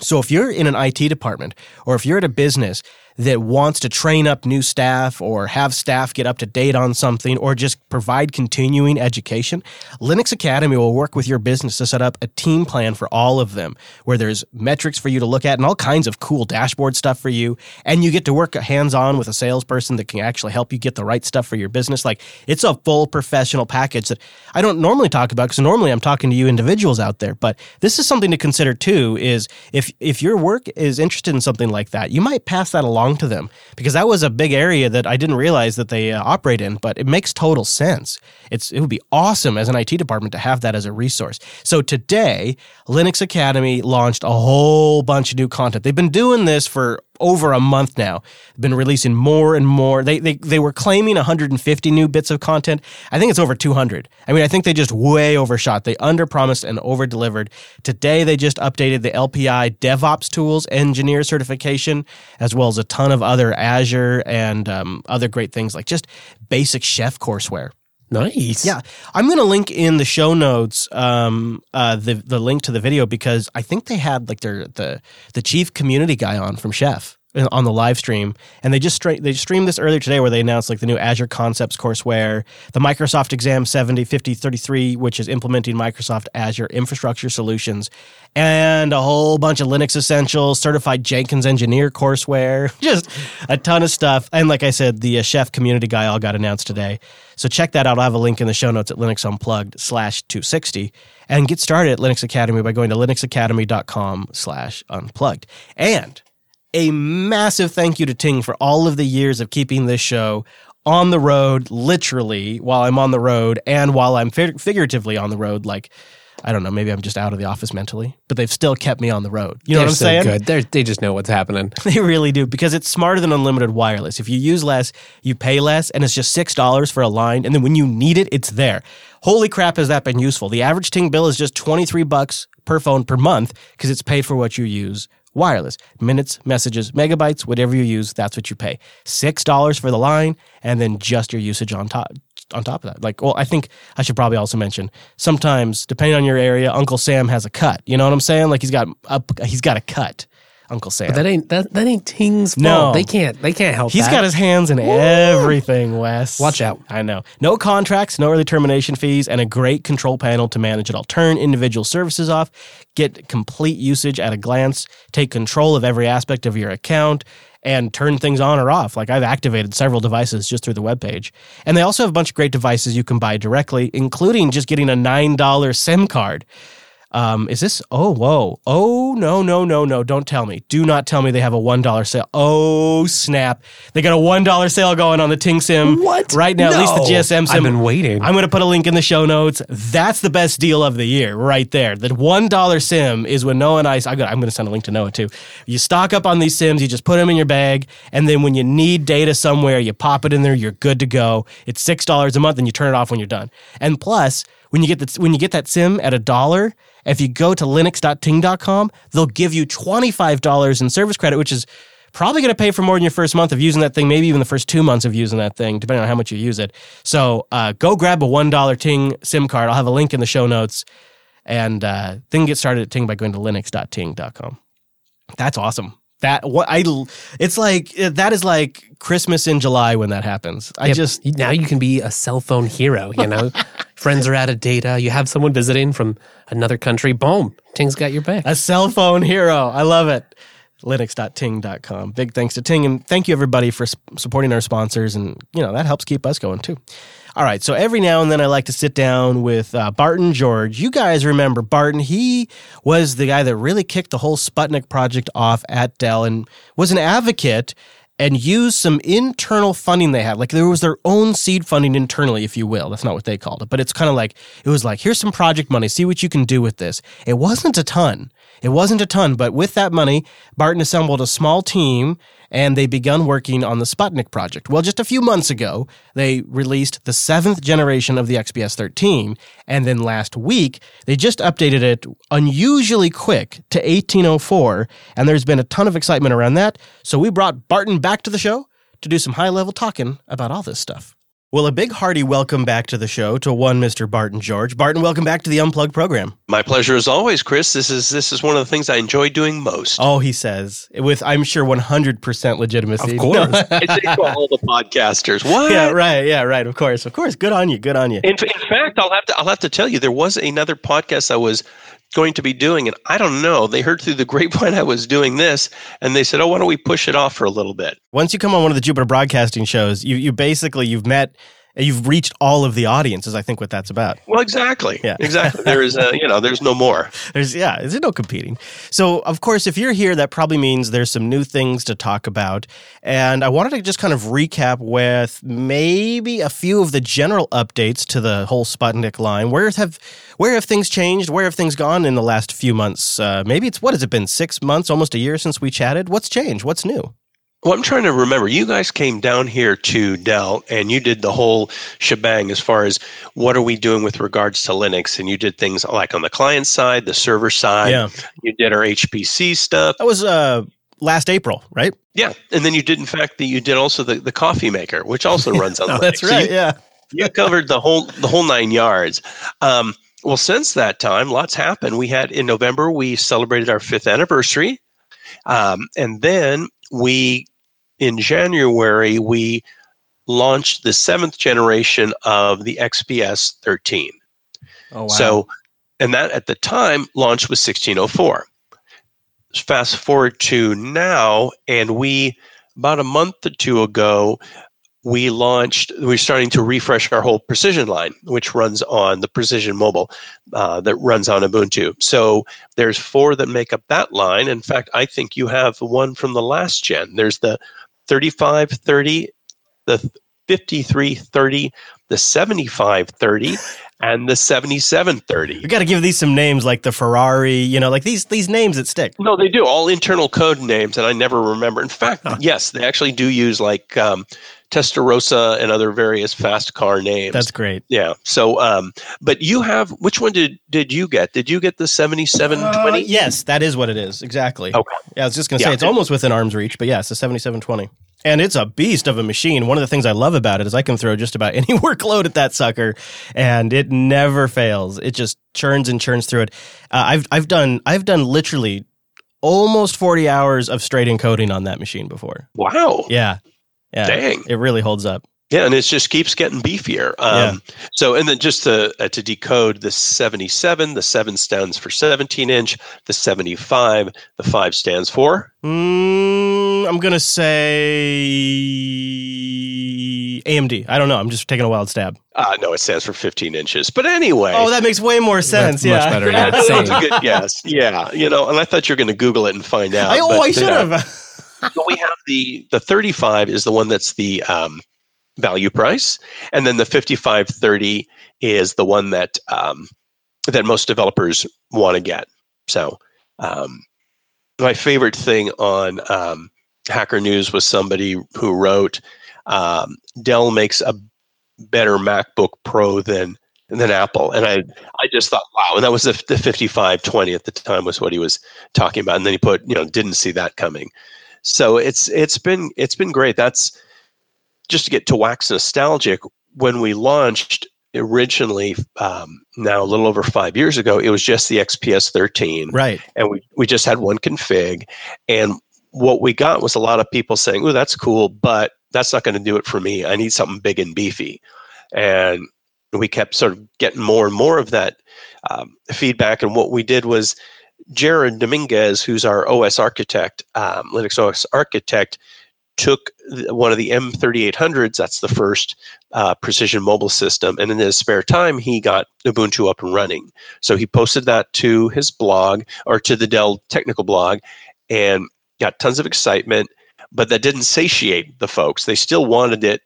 So if you're in an I T department, or if you're at a business that wants to train up new staff or have staff get up to date on something or just provide continuing education, Linux Academy will work with your business to set up a team plan for all of them, where there's metrics for you to look at and all kinds of cool dashboard stuff for you. And you get to work hands-on with a salesperson that can actually help you get the right stuff for your business. Like, it's a full professional package that I don't normally talk about because normally I'm talking to you individuals out there. But this is something to consider too, is if, if your work is interested in something like that, you might pass that along to them, because that was a big area that I didn't realize that they uh, operate in, but it makes total sense. It's it would be awesome as an I T department to have that as a resource. So today, Linux Academy launched a whole bunch of new content. They've been doing this for over a month now. They've been releasing more and more. They they they were claiming one hundred fifty new bits of content. I think it's over two hundred. I mean, I think they just way overshot. They underpromised and overdelivered. Today, they just updated the L P I DevOps tools, engineer certification, as well as a ton of other Azure and um, other great things like just basic chef courseware. Nice. Yeah. I'm going to link in the show notes um, uh, the the link to the video, because I think they had like their the the chief community guy on from Chef on the live stream, and they just stra- they streamed this earlier today, where they announced like the new Azure Concepts courseware, the Microsoft Exam seventy fifty thirty-three, which is implementing Microsoft Azure infrastructure solutions, and a whole bunch of Linux essentials, certified Jenkins engineer courseware, just a ton of stuff. And like I said, the uh, Chef community guy all got announced today. So check that out. I'll have a link in the show notes at linux unplugged slash two sixty, and get started at Linux Academy by going to linuxacademy dot com slash unplugged. And a massive thank you to Ting for all of the years of keeping this show on the road, literally, while I'm on the road and while I'm fig- figuratively on the road. Like, I don't know, maybe I'm just out of the office mentally, but they've still kept me on the road. You know They're what I'm so saying? Good. They're, they just know what's happening. They really do, because it's smarter than unlimited wireless. If you use less, you pay less, and it's just six dollars for a line, and then when you need it, it's there. Holy crap, has that been useful. The average Ting bill is just twenty-three bucks per phone per month, because it's paid for what you use. Wireless, minutes, messages, megabytes, whatever you use, that's what you pay. six dollars for the line, and then just your usage on top on top of that. Like, well, I think I should probably also mention, sometimes, depending on your area, Uncle Sam has a cut. You know what I'm saying? Like, he's got a, he's got a cut, Uncle Sam. But that ain't that, that ain't Ting's fault. No. They can't they can't help He's that. Got his hands in Woo. Everything, Wes. Watch out. I know. No contracts, no early termination fees, and a great control panel to manage it all. Turn individual services off, get complete usage at a glance, take control of every aspect of your account, and turn things on or off. Like, I've activated several devices just through the webpage. And they also have a bunch of great devices you can buy directly, including just getting a nine dollars SIM card. Um, is this? Oh, whoa. Oh, no, no, no, no. Don't tell me. Do not tell me they have a one dollar sale. Oh, snap. They got a one dollar sale going on the Ting SIM. What? Right now, no. At least the G S M SIM. I've been waiting. I'm going to put a link in the show notes. That's the best deal of the year right there. The one dollar SIM is when Noah and I, I'm going to send a link to Noah too. You stock up on these SIMs, you just put them in your bag, and then when you need data somewhere, you pop it in there, you're good to go. It's six dollars a month, and you turn it off when you're done. And plus, when you get the, when you get that SIM at a dollar, if you go to linux dot ting dot com, they'll give you twenty-five dollars in service credit, which is probably going to pay for more than your first month of using that thing, maybe even the first two months of using that thing, depending on how much you use it. So uh, go grab a one dollar Ting SIM card. I'll have a link in the show notes. And uh, then get started at Ting by going to linux dot ting dot com. That's awesome. That what I it's like that is like Christmas in July when that happens. I yep. just now you can be a cell phone hero, you know. Friends are out of data. You have someone visiting from another country. Boom, Ting's got your back. A cell phone hero. I love it. linux dot ting dot com. Big thanks to Ting, and thank you everybody for supporting our sponsors, and you know that helps keep us going too. All right, so every now and then I like to sit down with uh, Barton George. You guys remember Barton. He was the guy that really kicked the whole Sputnik project off at Dell and was an advocate and used some internal funding they had. Like there was their own seed funding internally, if you will. That's not what they called it. But it's kind of like, it was like, here's some project money. See what you can do with this. It wasn't a ton. It wasn't a ton. But with that money, Barton assembled a small team and they begun working on the Sputnik project. Well, just a few months ago, they released the seventh generation of the X P S thirteen. And then last week, they just updated it unusually quick to eighteen oh four. And there's been a ton of excitement around that. So we brought Barton back to the show to do some high-level talking about all this stuff. Well, a big hearty welcome back to the show to one Mister Barton George. Barton, welcome back to the Unplugged program. My pleasure as always, Chris. This is this is one of the things I enjoy doing most. Oh, he says, with I'm sure one hundred percent legitimacy. Of course. No. I say to all the podcasters, what? Yeah, right, yeah, right, of course, of course. Good on you, good on you. In, in fact, I'll have to I'll have to tell you, there was another podcast I was going to be doing, and I don't know, they heard through the grapevine I was doing this, and they said, oh, why don't we push it off for a little bit? Once you come on one of the Jupiter Broadcasting shows, you you basically, you've met, you've reached all of the audiences, I think what that's about. Well, exactly. Yeah. Exactly. There is, uh, you know, there's no more. There's, yeah, there's no competing. So, of course, if you're here, that probably means there's some new things to talk about, and I wanted to just kind of recap with maybe a few of the general updates to the whole Sputnik line. Where have... Where have things changed? Where have things gone in the last few months? Uh, maybe it's, what has it been, six months, almost a year since we chatted? What's changed? What's new? Well, I'm trying to remember. You guys came down here to Dell, and you did the whole shebang as far as what are we doing with regards to Linux, and you did things like on the client side, the server side. Yeah. You did our H P C stuff. That was uh, last April, right? Yeah, and then you did, in fact, the, you did also the, the coffee maker, which also runs on oh, Linux. That's right, so you, yeah. You covered the whole the whole nine yards. Um Well, since that time, lots happened. We had, in November, we celebrated our fifth anniversary. Um, and then we, in January, we launched the seventh generation of the X P S thirteen. Oh, wow. So, and that at the time, launched was sixteen oh four. Fast forward to now, and we, about a month or two ago, we launched, we're starting to refresh our whole Precision line, which runs on the Precision mobile uh, that runs on Ubuntu. So there's four that make up that line. In fact, I think you have one from the last gen. There's the thirty-five thirty, the fifty-three thirty, the seventy-five thirty, and the seventy-seven thirty. We got to give these some names like the Ferrari, you know, like these these names that stick. No, they do. All internal code names, and I never remember. In fact, huh. yes, they actually do use like... Um, Testarossa and other various fast car names. That's great. Yeah. So, um, but you have, which one did, did you get? Did you get the seventy-seven twenty? Uh, yes, that is what it is. Exactly. Okay. Yeah, I was just going to say, yeah. It's almost within arm's reach, but yeah, it's the seventy-seven twenty. And it's a beast of a machine. One of the things I love about it is I can throw just about any workload at that sucker, and it never fails. It just churns and churns through it. Uh, I've I've done I've done literally almost forty hours of straight encoding on that machine before. Wow. Yeah. Yeah, dang. It really holds up. Yeah, and it just keeps getting beefier. Um, yeah. So, and then just to uh, to decode the seventy-seven, the seven stands for seventeen inch, the seventy-five, the five stands for? Mm, I'm going to say A M D. I don't know. I'm just taking a wild stab. Uh, no, it stands for fifteen inches. But anyway. Oh, that makes way more sense. That's yeah. much better. Yeah, that's a good guess. Yeah, you know, and I thought you were going to Google it and find out. I, oh, but, I should have. Uh, So we have the, the thirty-five is the one that's the um, value price, and then the fifty-five thirty is the one that um, that most developers want to get. So um, my favorite thing on um, Hacker News was somebody who wrote, um, Dell makes a better MacBook Pro than than Apple. And I, I just thought, wow. And that was the, the fifty-five twenty at the time was what he was talking about. And then he put, you know, didn't see that coming. So it's it's been it's been great. That's just to get to wax nostalgic. When we launched originally, um, now a little over five years ago, it was just the X P S thirteen, right? And we we just had one config, and what we got was a lot of people saying, "Oh, that's cool, but that's not going to do it for me. I need something big and beefy." And we kept sort of getting more and more of that um, feedback. And what we did was, Jared Dominguez, who's our O S architect, um, Linux O S architect, took one of the M thirty-eight hundreds, that's the first uh, Precision mobile system, and in his spare time, he got Ubuntu up and running. So he posted that to his blog, or to the Dell technical blog, and got tons of excitement, but that didn't satiate the folks. They still wanted it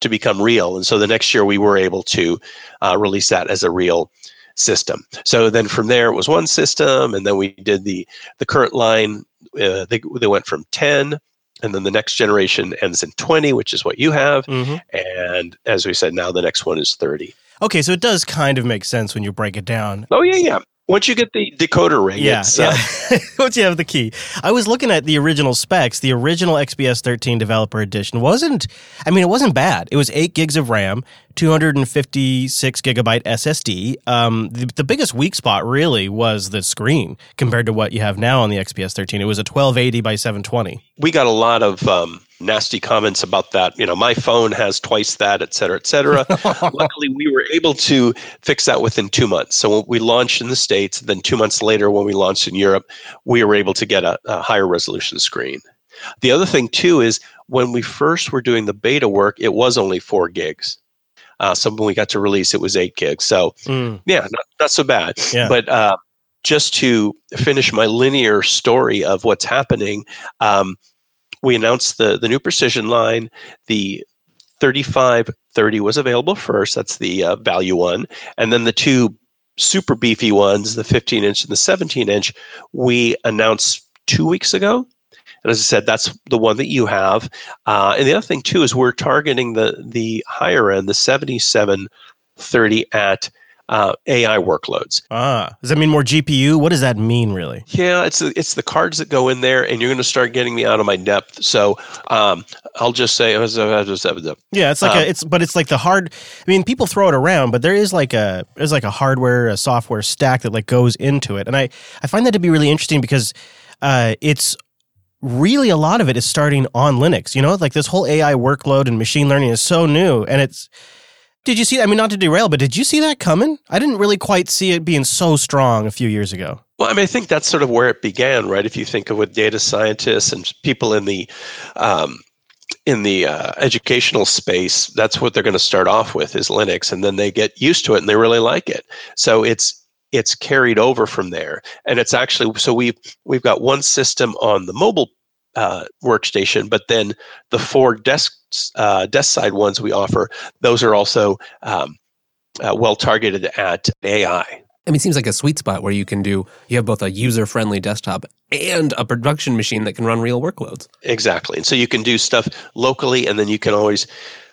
to become real, and so the next year, we were able to uh, release that as a real system. So then from there, it was one system, and then we did the the current line. Uh, they, they went from ten, and then the next generation ends in twenty, which is what you have. Mm-hmm. And as we said, now the next one is thirty. Okay, so it does kind of make sense when you break it down. Oh, yeah, yeah. Once you get the decoder ring, yeah, it's... Yeah. Uh, once you have the key. I was looking at the original specs. The original X P S thirteen Developer Edition wasn't... I mean, it wasn't bad. It was eight gigs of RAM, two hundred fifty-six gigabyte S S D. Um, the, the biggest weak spot, really, was the screen compared to what you have now on the X P S thirteen. It was a twelve eighty by seven twenty. We got a lot of um, nasty comments about that. You know, my phone has twice that, et cetera, et cetera. Luckily, we were able to fix that within two months. So when we launched in the States, then two months later, when we launched in Europe, we were able to get a, a higher resolution screen. The other thing, too, is when we first were doing the beta work, it was only four gigs. Uh, so when we got to release, it was eight gigs. So, mm. yeah, not, not so bad. Yeah. But uh, just to finish my linear story of what's happening, um, we announced the, the new Precision line. The thirty-five thirty was available first. That's the uh, value one. And then the two super beefy ones, the fifteen inch and the seventeen inch, we announced two weeks ago. And as I said, that's the one that you have. Uh, and the other thing, too, is we're targeting the the higher end, the seventy-seven thirty at uh, A I workloads. Ah, does that mean more G P U? What does that mean, really? Yeah, it's the, it's the cards that go in there, and you're going to start getting me out of my depth. So um, I'll just say, yeah, it's like um, a, it's, but it's like the hard. I mean, people throw it around, but there is like a there's like a hardware, a software stack that like goes into it, and I I find that to be really interesting because uh, it's. Really, a lot of it is starting on Linux. You know, like this whole A I workload and machine learning is so new. And it's, did you see, I mean, not to derail, but did you see that coming? I didn't really quite see it being so strong a few years ago. Well, I mean, I think that's sort of where it began, right? If you think of with data scientists and people in the, um, in the uh, educational space, that's what they're going to start off with is Linux. And then they get used to it and they really like it. So it's, it's carried over from there. And it's actually, so we've, we've got one system on the mobile uh, workstation, but then the four desk uh, desk side ones we offer, those are also um, uh, well targeted at A I. I mean, it seems like a sweet spot where you can do, you have both a user-friendly desktop and a production machine that can run real workloads. Exactly. And so you can do stuff locally, and then you can always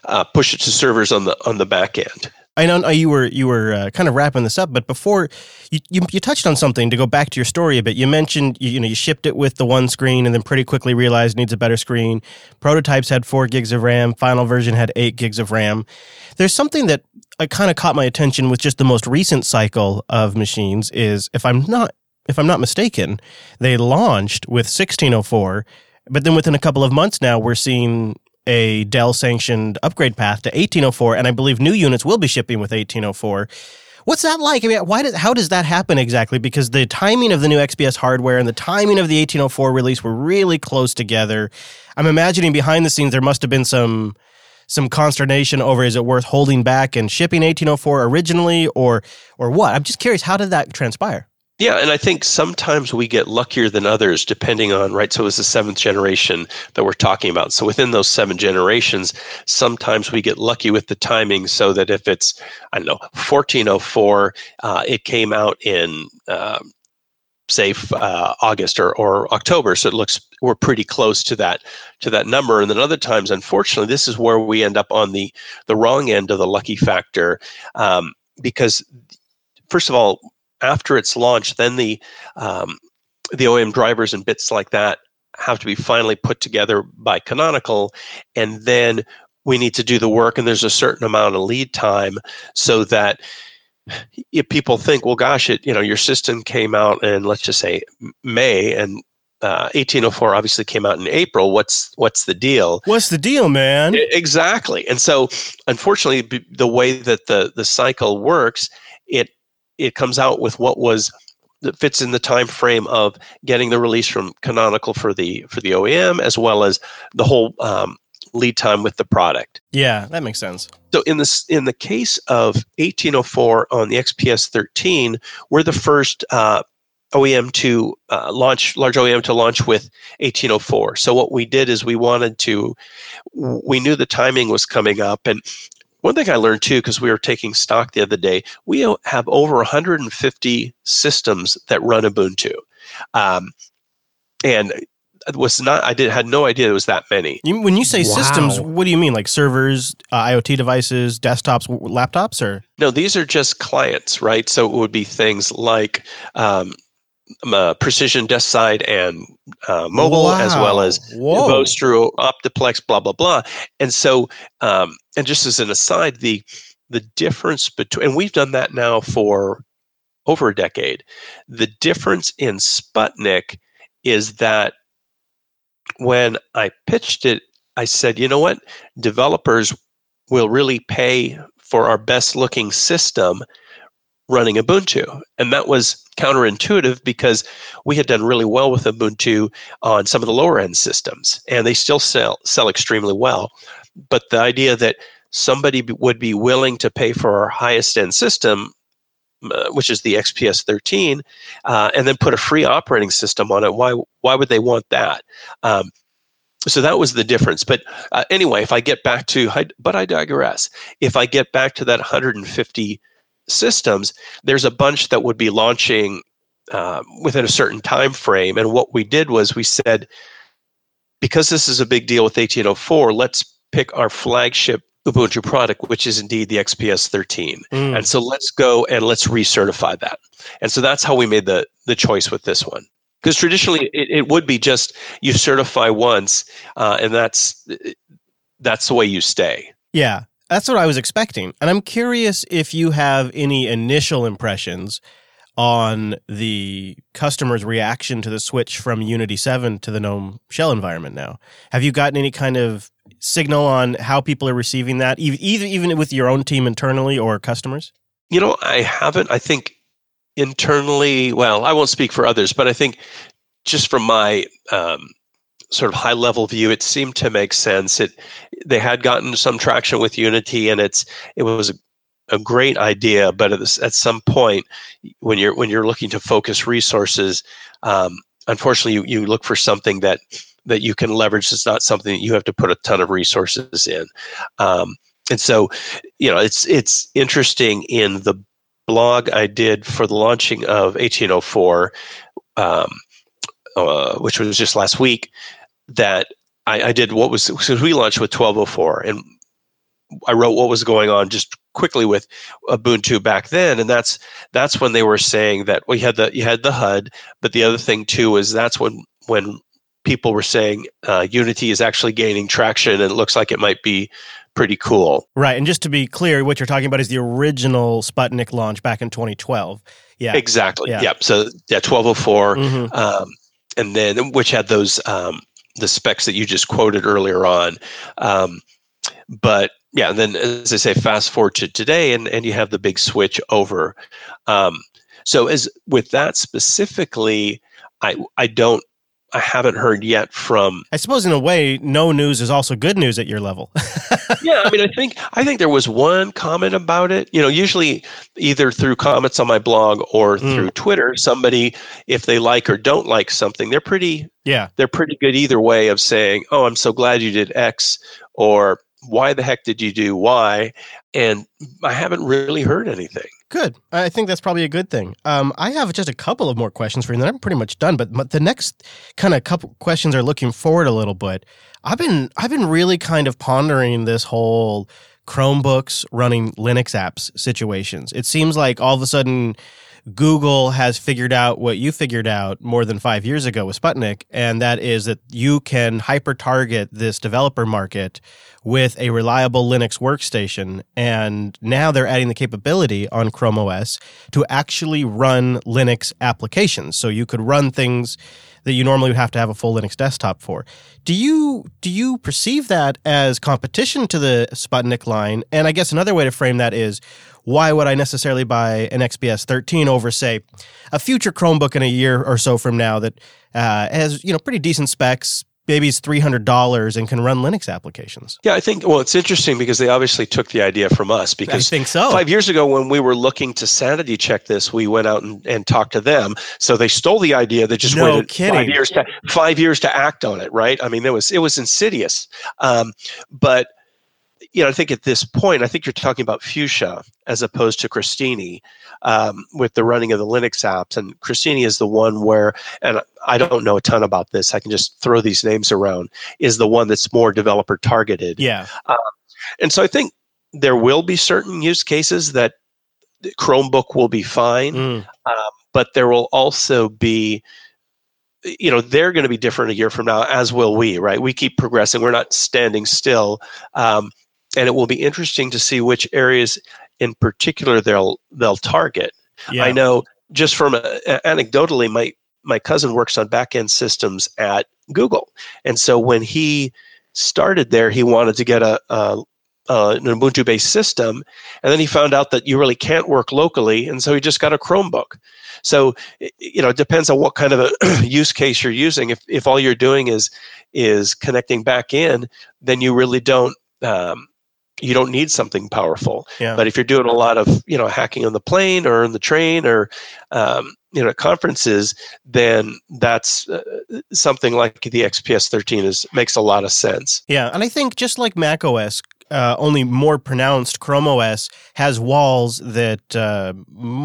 uh, push it to servers on the on the back end. I know you were you were uh, kind of wrapping this up, but before you, you you touched on something to go back to your story a bit. You mentioned you, you know you shipped it with the one screen and then pretty quickly realized it needs a better screen. Prototypes had four gigs of RAM. Final version had eight gigs of RAM. There's something that I kind of caught my attention with just the most recent cycle of machines is if I'm not if I'm not mistaken, they launched with sixteen oh four, but then within a couple of months now we're seeing a Dell-sanctioned upgrade path to eighteen oh four, and I believe new units will be shipping with eighteen oh four. What's that like? I mean, why does how does that happen exactly? Because the timing of the new X P S hardware and the timing of the eighteen oh four release were really close together. I'm imagining behind the scenes there must have been some some consternation over is it worth holding back and shipping eighteen oh four originally, or or what? I'm just curious, how did that transpire? Yeah, and I think sometimes we get luckier than others depending on, right, so it was the seventh generation that we're talking about. So within those seven generations, sometimes we get lucky with the timing so that if it's, I don't know, fourteen oh four, uh, it came out in, uh, say, uh, August or, or October. So it looks, we're pretty close to that to that number. And then other times, unfortunately, this is where we end up on the, the wrong end of the lucky factor um, because, first of all, after it's launched, then the um, the O E M drivers and bits like that have to be finally put together by Canonical, and then we need to do the work, and there's a certain amount of lead time, so that if people think, well, gosh, it, you know, your system came out in, let's just say, May, and uh, eighteen oh four obviously came out in April. What's what's the deal? What's the deal, man? Exactly. And so, unfortunately, b- the way that the the cycle works, it it comes out with what was that fits in the time frame of getting the release from Canonical for the for the O E M, as well as the whole um, lead time with the product. Yeah, that makes sense. So in this in the case of eighteen oh four on the X P S thirteen, we're the first Uh, O E M to uh, launch, large O E M to launch with eighteen oh four. So what we did is we wanted to, we knew the timing was coming up. And one thing I learned too, because we were taking stock the other day, we have over one hundred fifty systems that run Ubuntu. Um, and it was not, I did had no idea it was that many. You, when you say wow. systems, what do you mean? Like servers, uh, IoT devices, desktops, w- laptops, or? No, these are just clients, right? So it would be things like, um, Uh, Precision desk side and uh, mobile, wow. as well as Nuvost through Optiplex, blah blah blah. And so, um, and just as an aside, the the difference between, and we've done that now for over a decade. The difference in Sputnik is that when I pitched it, I said, you know what, developers will really pay for our best looking system running Ubuntu. And that was counterintuitive because we had done really well with Ubuntu on some of the lower end systems, and they still sell sell extremely well. But the idea that somebody b- would be willing to pay for our highest end system, uh, which is the X P S thirteen, uh, and then put a free operating system on it, why why would they want that? Um, so that was the difference. But uh, anyway, if I get back to, but I digress. If I get back to that one hundred fifty systems, there's a bunch that would be launching uh, within a certain time frame. And what we did was we said, because this is a big deal with eighteen oh four, let's pick our flagship Ubuntu product, which is indeed the X P S thirteen. Mm. And so let's go and let's recertify that. And so that's how we made the the choice with this one. Because traditionally it, it would be just you certify once uh, and that's that's the way you stay. Yeah. That's what I was expecting. And I'm curious if you have any initial impressions on the customer's reaction to the switch from Unity seven to the GNOME shell environment now. Have you gotten any kind of signal on how people are receiving that, either even with your own team internally or customers? You know, I haven't. I think internally, well, I won't speak for others, but I think just from my um, sort of high-level view, it seemed to make sense. It they had gotten some traction with Unity, and it's it was a, a great idea. But at, this, at some point, when you're when you're looking to focus resources, um, unfortunately, you, you look for something that that you can leverage. It's not something that you have to put a ton of resources in. Um, and so, you know, it's it's interesting. In the blog I did for the launching of eighteen oh four, um, uh, which was just last week, that I, I did what was, because we launched with twelve oh four, and I wrote what was going on just quickly with Ubuntu back then, and that's that's when they were saying that we had the you had the H U D, but the other thing too is that's when when people were saying uh, Unity is actually gaining traction, and it looks like it might be pretty cool. Right, and just to be clear, what you're talking about is the original Sputnik launch back in twenty twelve. Yeah, exactly. Yeah. Yep. So yeah, twelve oh four, mm-hmm. um, and then which had those. Um, the specs that you just quoted earlier on. Um, but yeah, and then as I say, fast forward to today and, and you have the big switch over. Um, so as with that specifically, I I don't, I haven't heard yet from... I suppose in a way, no news is also good news at your level. Yeah, I mean, I think I think there was one comment about it. You know, usually either through comments on my blog or mm. through Twitter, somebody, if they like or don't like something, they're pretty yeah. they're pretty good either way of saying, oh, I'm so glad you did X, or why the heck did you do Y? And I haven't really heard anything. Good. I think that's probably a good thing. Um, I have just a couple of more questions for you, and then I'm pretty much done. But the next kind of couple questions are looking forward a little bit. I've been I've been really kind of pondering this whole Chromebooks running Linux apps situations. It seems like all of a sudden Google has figured out what you figured out more than five years ago with Sputnik, and that is that you can hyper-target this developer market with a reliable Linux workstation. And now they're adding the capability on Chrome O S to actually run Linux applications. So you could run things that you normally would have to have a full Linux desktop for. Do you do you perceive that as competition to the Sputnik line? And I guess another way to frame that is, why would I necessarily buy an X P S thirteen over, say, a future Chromebook in a year or so from now that uh, has, you know, pretty decent specs, maybe it's three hundred dollars and can run Linux applications? Yeah, I think, well, it's interesting because they obviously took the idea from us, because I think so. Five years ago when we were looking to sanity check this, we went out and, and talked to them. So they stole the idea. They just no waited five years, to, five years to act on it, right? I mean, it was, it was insidious. Um, but, you know, I think at this point, I think you're talking about Fuchsia as opposed to Christini um, with the running of the Linux apps. And Christini is the one where, and I don't know a ton about this, I can just throw these names around, is the one that's more developer targeted. Yeah. Um, and so I think there will be certain use cases that Chromebook will be fine, mm. um, but there will also be, you know, they're going to be different a year from now, as will we, right? We keep progressing. We're not standing still. Um, And it will be interesting to see which areas in particular they'll they'll target. Yeah. I know just from uh, anecdotally, my, my cousin works on back-end systems at Google. And so when he started there, he wanted to get a, a, a an Ubuntu-based system. And then he found out that you really can't work locally. And so he just got a Chromebook. So, you know, it depends on what kind of a use case you're using. If if all you're doing is, is connecting back in, then you really don't... Um, You don't need something powerful, yeah. But if you're doing a lot of, you know, hacking on the plane or on the train or, um, you know, conferences, then that's uh, something like the X P S thirteen is makes a lot of sense. Yeah, and I think just like macOS, uh, only more pronounced, Chrome O S has walls that uh,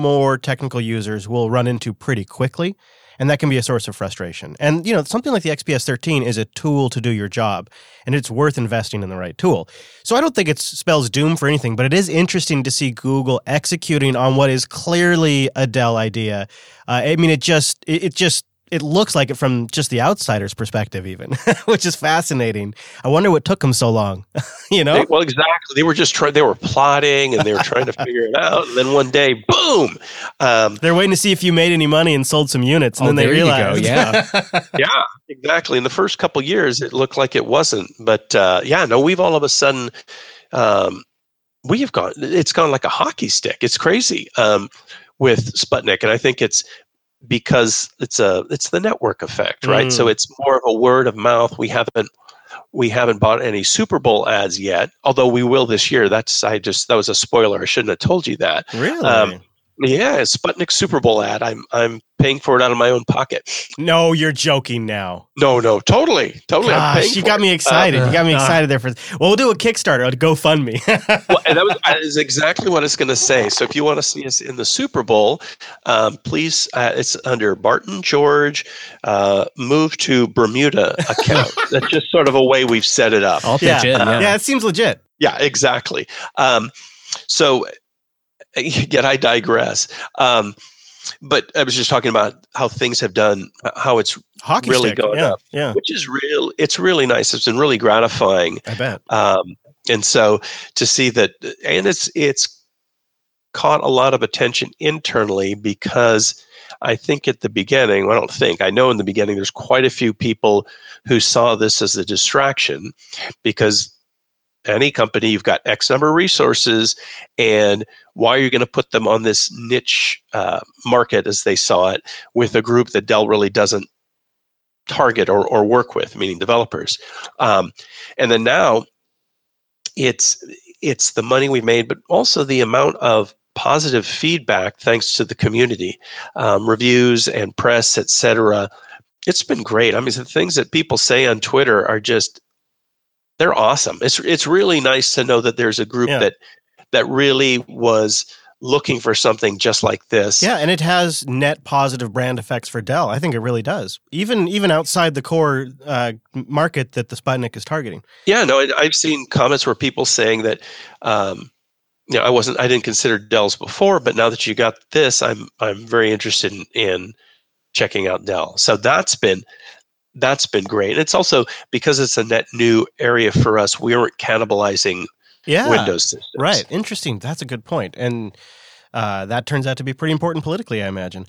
more technical users will run into pretty quickly. And that can be a source of frustration. And, you know, something like the X P S thirteen is a tool to do your job, and it's worth investing in the right tool. So I don't think it spells doom for anything, but it is interesting to see Google executing on what is clearly a Dell idea. Uh, I mean, it just, it, it just, it looks like it from just the outsider's perspective even, which is fascinating. I wonder what took them so long, you know? They, well, exactly. They were just trying, they were plotting and they were trying to figure it out. And then one day, boom. Um, They're waiting to see if you made any money and sold some units. And oh, then they realized. Go, yeah. Yeah, exactly. In the first couple of years, it looked like it wasn't. But uh, yeah, no, we've all of a sudden, um, we have gone, it's gone like a hockey stick. It's crazy um, with Sputnik. And I think it's, because it's a it's the network effect, right? Mm. So it's more of a word of mouth. We haven't we haven't bought any Super Bowl ads yet, although we will this year. That's I just that was a spoiler. I shouldn't have told you that. Really? Um, yeah, Sputnik Super Bowl ad. I'm I'm paying for it out of my own pocket. No, you're joking now. No, no, totally, totally. Gosh, I'm paying you for got it. me excited. Uh, you got me uh, excited there for. Well, we'll do a Kickstarter. GoFundMe. Well, and that was that is exactly what I was going to say. So if you want to see us in the Super Bowl, um, please, uh, it's under Barton George. Uh, move to Bermuda account. That's just sort of a way we've set it up. I'll pitch in. Yeah. yeah, it seems legit. Yeah, exactly. Um, so. Yet I digress. Um, but I was just talking about how things have done, how it's Hockey really stick. going yeah, up, yeah. which is real. It's really nice. It's been really gratifying. I bet. Um, and so to see that, and it's it's caught a lot of attention internally because I think at the beginning, well, I don't think, I know in the beginning, there's quite a few people who saw this as a distraction because. Any company, you've got X number of resources, and why are you going to put them on this niche uh, market, as they saw it, with a group that Dell really doesn't target or, or work with, meaning developers? Um, and then now, it's it's the money we made, but also the amount of positive feedback thanks to the community, um, reviews and press, et cetera. It's been great. I mean, the things that people say on Twitter are just. They're awesome. It's it's really nice to know that there's a group yeah. that that really was looking for something just like this. Yeah, and it has net positive brand effects for Dell. I think it really does, even even outside the core uh, market that the Sputnik is targeting. Yeah, no, I've seen comments where people saying that um, you know, I wasn't, I didn't consider Dell's before, but now that you got this, I'm I'm very interested in, in checking out Dell. So that's been that's been great. And it's also because it's a net new area for us. We aren't cannibalizing yeah, Windows systems. Right. Interesting. That's a good point. And uh, that turns out to be pretty important politically, I imagine.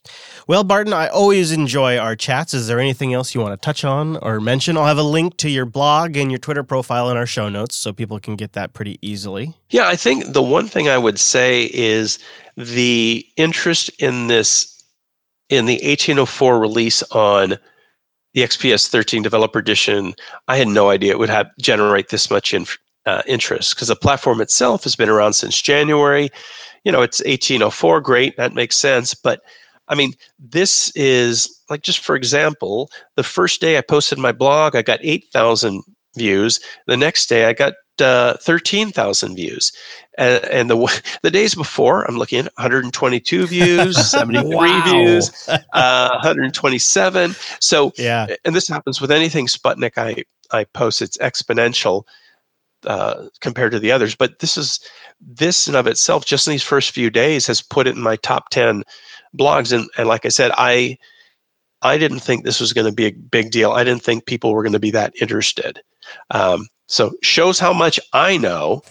Well, Barton, I always enjoy our chats. Is there anything else you want to touch on or mention? I'll have a link to your blog and your Twitter profile in our show notes so people can get that pretty easily. Yeah, I think the one thing I would say is the interest in this, in the eighteen oh four release on the X P S thirteen Developer Edition, I had no idea it would have generate this much in, uh, interest because the platform itself has been around since January. You know, it's eighteen oh four, great, that makes sense. But, I mean, this is, like, just for example, the first day I posted my blog, I got eight thousand views. The next day, I got uh, thirteen thousand views. And, and the the days before, I'm looking at one hundred twenty-two views, seventy-three wow. views, uh, one hundred twenty-seven. So, yeah. And this happens with anything Sputnik I, I post. It's exponential uh, compared to the others. But this is this in of itself, just in these first few days, has put it in my top ten blogs. And, and like I said, I I didn't think this was going to be a big deal. I didn't think people were going to be that interested. Um, so shows how much I know.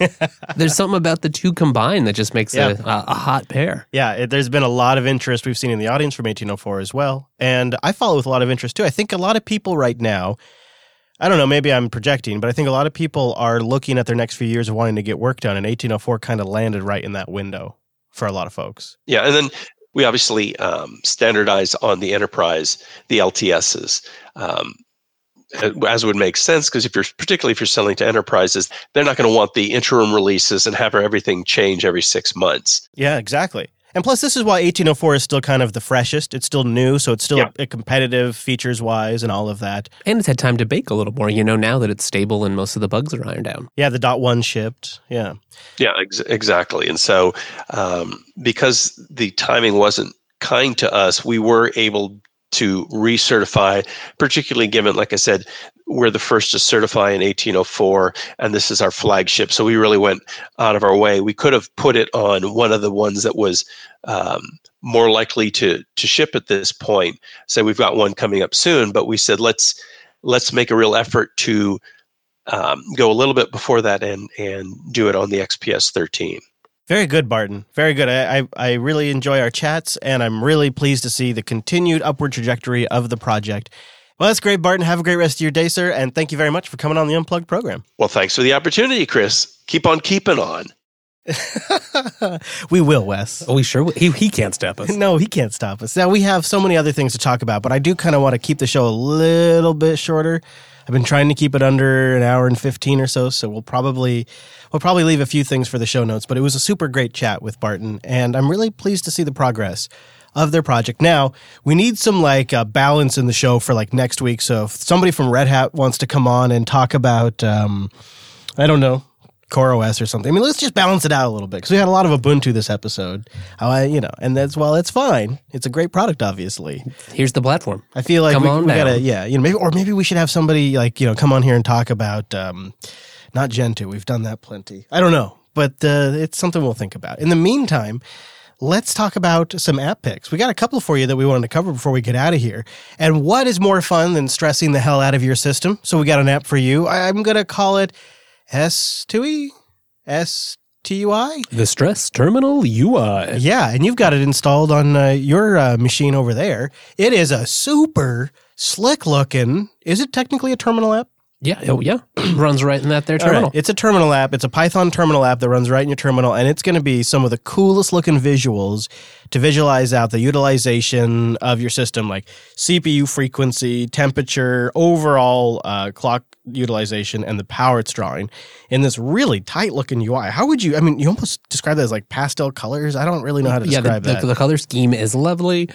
There's something about the two combined that just makes yeah. a, a hot pair. Yeah, it, there's been a lot of interest we've seen in the audience from eighteen oh four as well. And I follow with a lot of interest too. I think a lot of people right now, I don't know, maybe I'm projecting, but I think a lot of people are looking at their next few years of wanting to get work done. And eighteen oh four kind of landed right in that window for a lot of folks. Yeah, and then we obviously um, standardize on the enterprise, the L T Ss. Um as would make sense, because if you're particularly if you're selling to enterprises, they're not going to want the interim releases and have everything change every six months. Yeah, exactly. And plus, this is why eighteen oh four is still kind of the freshest. It's still new, so it's still yeah. a competitive features-wise and all of that. And it's had time to bake a little more, you know, now that it's stable and most of the bugs are ironed out. Yeah, the .one shipped, yeah. Yeah, ex- exactly. And so um, because the timing wasn't kind to us, we were able to recertify, particularly given, like I said, we're the first to certify in eighteen oh four, and this is our flagship. So we really went out of our way. We could have put it on one of the ones that was um, more likely to to ship at this point. So we've got one coming up soon, but we said let's let's make a real effort to um, go a little bit before that and and do it on the X P S thirteen. Very good, Barton. Very good. I, I I really enjoy our chats, and I'm really pleased to see the continued upward trajectory of the project. Well, that's great, Barton. Have a great rest of your day, sir, and thank you very much for coming on the Unplugged program. Well, thanks for the opportunity, Chris. Keep on keeping on. We will, Wes. Oh, we sure will. He, he can't stop us. No, he can't stop us. Now, we have so many other things to talk about, but I do kind of want to keep the show a little bit shorter. I've been trying to keep it under an hour and fifteen or so, so we'll probably we'll probably leave a few things for the show notes, but it was a super great chat with Barton, and I'm really pleased to see the progress of their project. Now, we need some like uh, balance in the show for like next week, so if somebody from Red Hat wants to come on and talk about, um, I don't know, CoreOS or something. I mean, let's just balance it out a little bit because we had a lot of Ubuntu this episode. I, you know, and that's well, it's fine. It's a great product, obviously. Here's the platform. I feel like come we, we gotta, yeah, you know, maybe or maybe we should have somebody like you know come on here and talk about um, not Gentoo. We've done that plenty. I don't know, but uh, it's something we'll think about. In the meantime, let's talk about some app picks. We got a couple for you that we wanted to cover before we get out of here. And what is more fun than stressing the hell out of your system? So we got an app for you. I, I'm gonna call it S two E? S T U I? The Stress Terminal U I. Yeah, and you've got it installed on uh, your uh, machine over there. It is a super slick-looking... Is it technically a terminal app? Yeah, oh yeah. Runs right in that there terminal. Right. It's a terminal app. It's a Python terminal app that runs right in your terminal, and it's going to be some of the coolest-looking visuals to visualize out the utilization of your system, like C P U frequency, temperature, overall uh, clock utilization, and the power it's drawing in this really tight-looking U I. How would you, I mean, you almost describe that as like pastel colors. I don't really know how to yeah, describe the, that. The, the color scheme is lovely.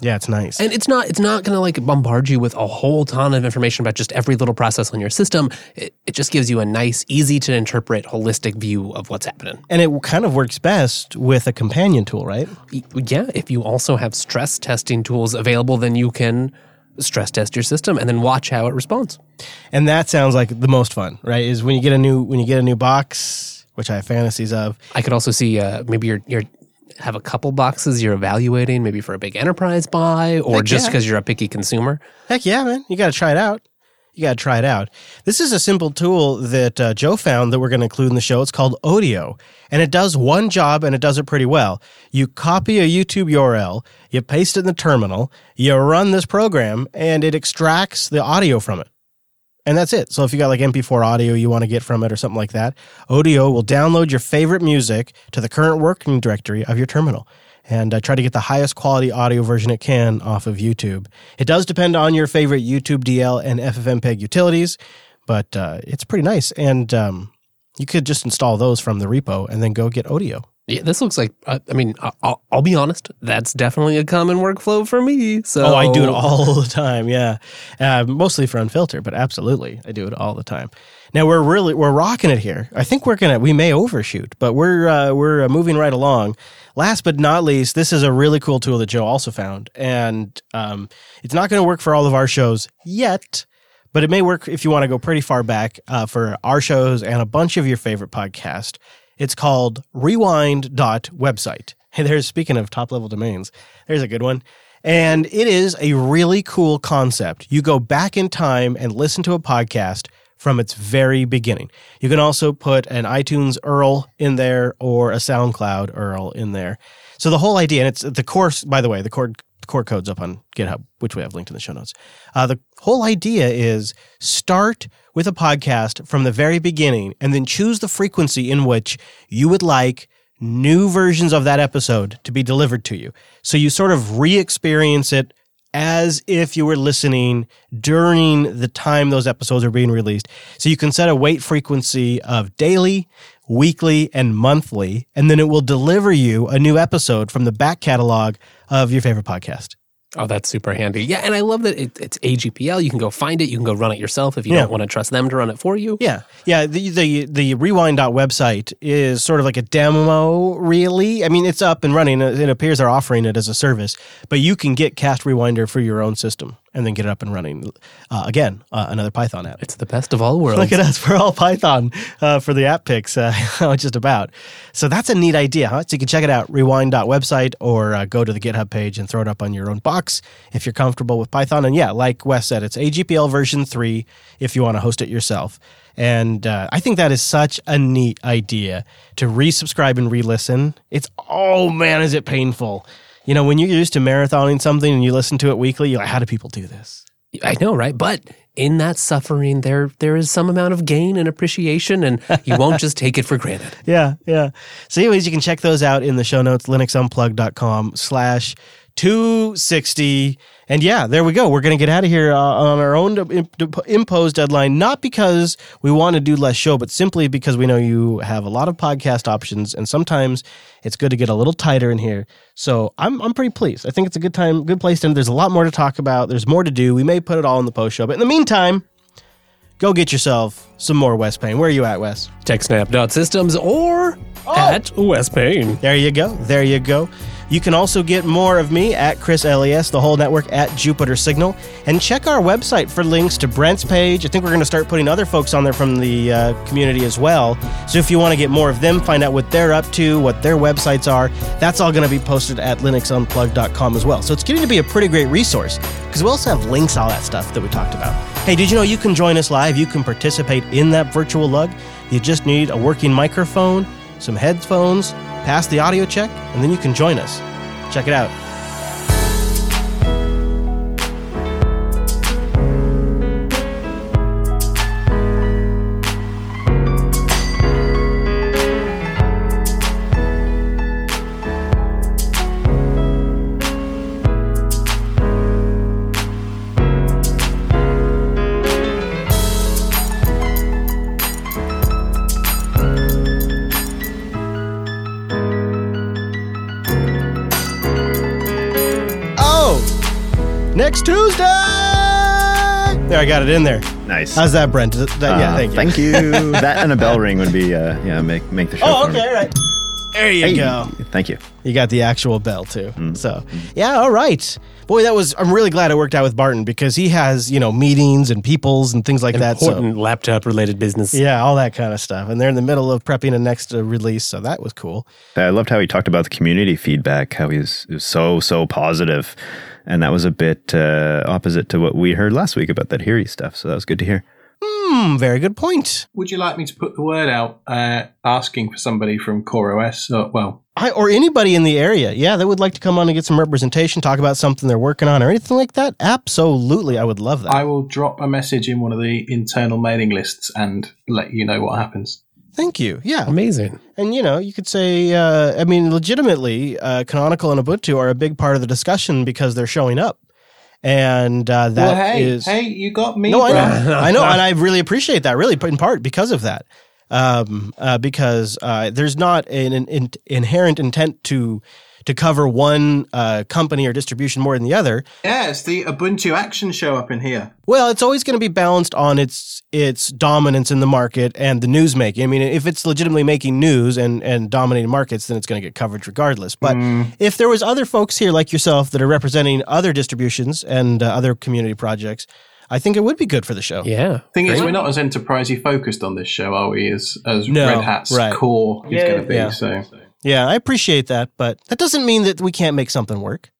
Yeah, it's nice. And it's not it's not going to like bombard you with a whole ton of information about just every little process on your system. It, it just gives you a nice, easy-to-interpret, holistic view of what's happening. And it kind of works best with a companion tool, right? Yeah, if you also have stress testing tools available, then you can stress test your system and then watch how it responds. And that sounds like the most fun, right? Is when you get a new when you get a new box, which I have fantasies of. I could also see uh, maybe you're you're have a couple boxes you're evaluating, maybe for a big enterprise buy, or Heck just because yeah. you're a picky consumer. Heck yeah, man! You got to try it out. You got to try it out. This is a simple tool that uh, Joe found that we're going to include in the show. It's called Odeo, and it does one job, and it does it pretty well. You copy a YouTube U R L, you paste it in the terminal, you run this program, and it extracts the audio from it. And that's it. So if you got like M P four audio you want to get from it or something like that, Odeo will download your favorite music to the current working directory of your terminal. And uh, try to get the highest quality audio version it can off of YouTube. It does depend on your favorite YouTube D L and F F M P E G utilities, but uh, it's pretty nice. And um, you could just install those from the repo and then go get Odeo. Yeah, this looks like, uh, I mean, I'll, I'll be honest, that's definitely a common workflow for me. So. Oh, I do it all the time, yeah. Uh, mostly for Unfilter, but absolutely, I do it all the time. Now, we're really, we're rocking it here. I think we're going to, we may overshoot, but we're uh, we're moving right along. Last but not least, this is a really cool tool that Joe also found, and um, it's not going to work for all of our shows yet, but it may work if you want to go pretty far back uh, for our shows and a bunch of your favorite podcasts. It's called rewind dot website. Hey, there's, speaking of top-level domains, there's a good one. And it is a really cool concept. You go back in time and listen to a podcast from its very beginning. You can also put an iTunes U R L in there or a SoundCloud U R L in there. So the whole idea, and it's the course, by the way, the core, core code's up on GitHub, which we have linked in the show notes. Uh, the whole idea is start with a podcast from the very beginning, and then choose the frequency in which you would like new versions of that episode to be delivered to you. So you sort of re-experience it as if you were listening during the time those episodes are being released. So you can set a wait frequency of daily, weekly, and monthly, and then it will deliver you a new episode from the back catalog of your favorite podcast. Oh, that's super handy. Yeah, and I love that it, it's A G P L. You can go find it. You can go run it yourself if you yeah. don't want to trust them to run it for you. Yeah, yeah. The, the the rewind dot website is sort of like a demo, really. I mean, it's up and running. It appears they're offering it as a service, but you can get Cast Rewinder for your own system and then get it up and running. Uh, again, uh, another Python app. It's the best of all worlds. Look at us. We're all Python uh, for the app picks, uh, just about. So that's a neat idea, huh? So you can check it out, rewind dot website, or uh, go to the GitHub page and throw it up on your own box if you're comfortable with Python. And yeah, like Wes said, it's A G P L version three if you want to host it yourself. And uh, I think that is such a neat idea to resubscribe and re-listen. It's, oh man, is it painful. You know, when you're used to marathoning something and you listen to it weekly, you're like, how do people do this? I know, right? But in that suffering, there there is some amount of gain and appreciation, and you won't just take it for granted. Yeah, yeah. So anyways, you can check those out in the show notes, linux unplugged dot com slash two sixty. And yeah, there we go. We're going to get out of here uh, on our own imposed deadline, not because we want to do less show, but simply because we know you have a lot of podcast options, and sometimes it's good to get a little tighter in here. So I'm I'm pretty pleased. I think it's a good time, good place to end. There's a lot more to talk about. There's more to do. We may put it all in the post show, but in the meantime, go get yourself some more Wes Payne. Where are you at, Wes? TechSnap.systems or oh. at Wes Payne. There you go. There you go. You can also get more of me at Chris L E S, the whole network at Jupiter Signal, and check our website for links to Brent's page. I think we're going to start putting other folks on there from the uh, community as well. So if you want to get more of them, find out what they're up to, what their websites are, that's all going to be posted at linux unplugged dot com as well. So it's getting to be a pretty great resource because we also have links to all that stuff that we talked about. Hey, did you know you can join us live? You can participate in that virtual lug. You just need a working microphone, some headphones, pass the audio check, and then you can join us. Check it out. Tuesday! There, I got it in there. Nice. How's that, Brent? That, uh, yeah, thank you. Thank you. That and a bell ring would be, uh, yeah, make make the show. Oh, okay, all right. There you hey, go. Thank you. You got the actual bell too. Mm. So, yeah, all right. Boy, that was, I'm really glad I worked out with Barton because he has, you know, meetings and peoples and things like Important that. Important so. laptop-related business. Yeah, all that kind of stuff. And they're in the middle of prepping the next uh, release, so that was cool. I loved how he talked about the community feedback, how he was, was so, so positive. And that was a bit uh, opposite to what we heard last week about that Hiri stuff, so that was good to hear. Hmm, very good point. Would you like me to put the word out uh, asking for somebody from CoreOS? Uh, well, I, or anybody in the area, yeah, that would like to come on and get some representation, talk about something they're working on or anything like that? Absolutely, I would love that. I will drop a message in one of the internal mailing lists and let you know what happens. Thank you. Yeah. Amazing. And, you know, you could say, uh, I mean, legitimately, uh, Canonical and Ubuntu are a big part of the discussion because they're showing up. And uh, that well, hey, is... hey, you got me, no, bro. I know, I know, and I really appreciate that, really, in part because of that. Um, uh, because uh, there's not an, an, an inherent intent to to cover one uh, company or distribution more than the other. Yeah, it's the Ubuntu action show up in here. Well, it's always going to be balanced on its its dominance in the market and the news making. I mean, if it's legitimately making news and, and dominating markets, then it's going to get coverage regardless. But mm. if there was other folks here like yourself that are representing other distributions and uh, other community projects, I think it would be good for the show. Yeah. Thing is, we're not as enterprisey focused on this show, are we? As, as no, Red Hat's right. core is yeah, going to be. Yeah. So. yeah, I appreciate that, but that doesn't mean that we can't make something work.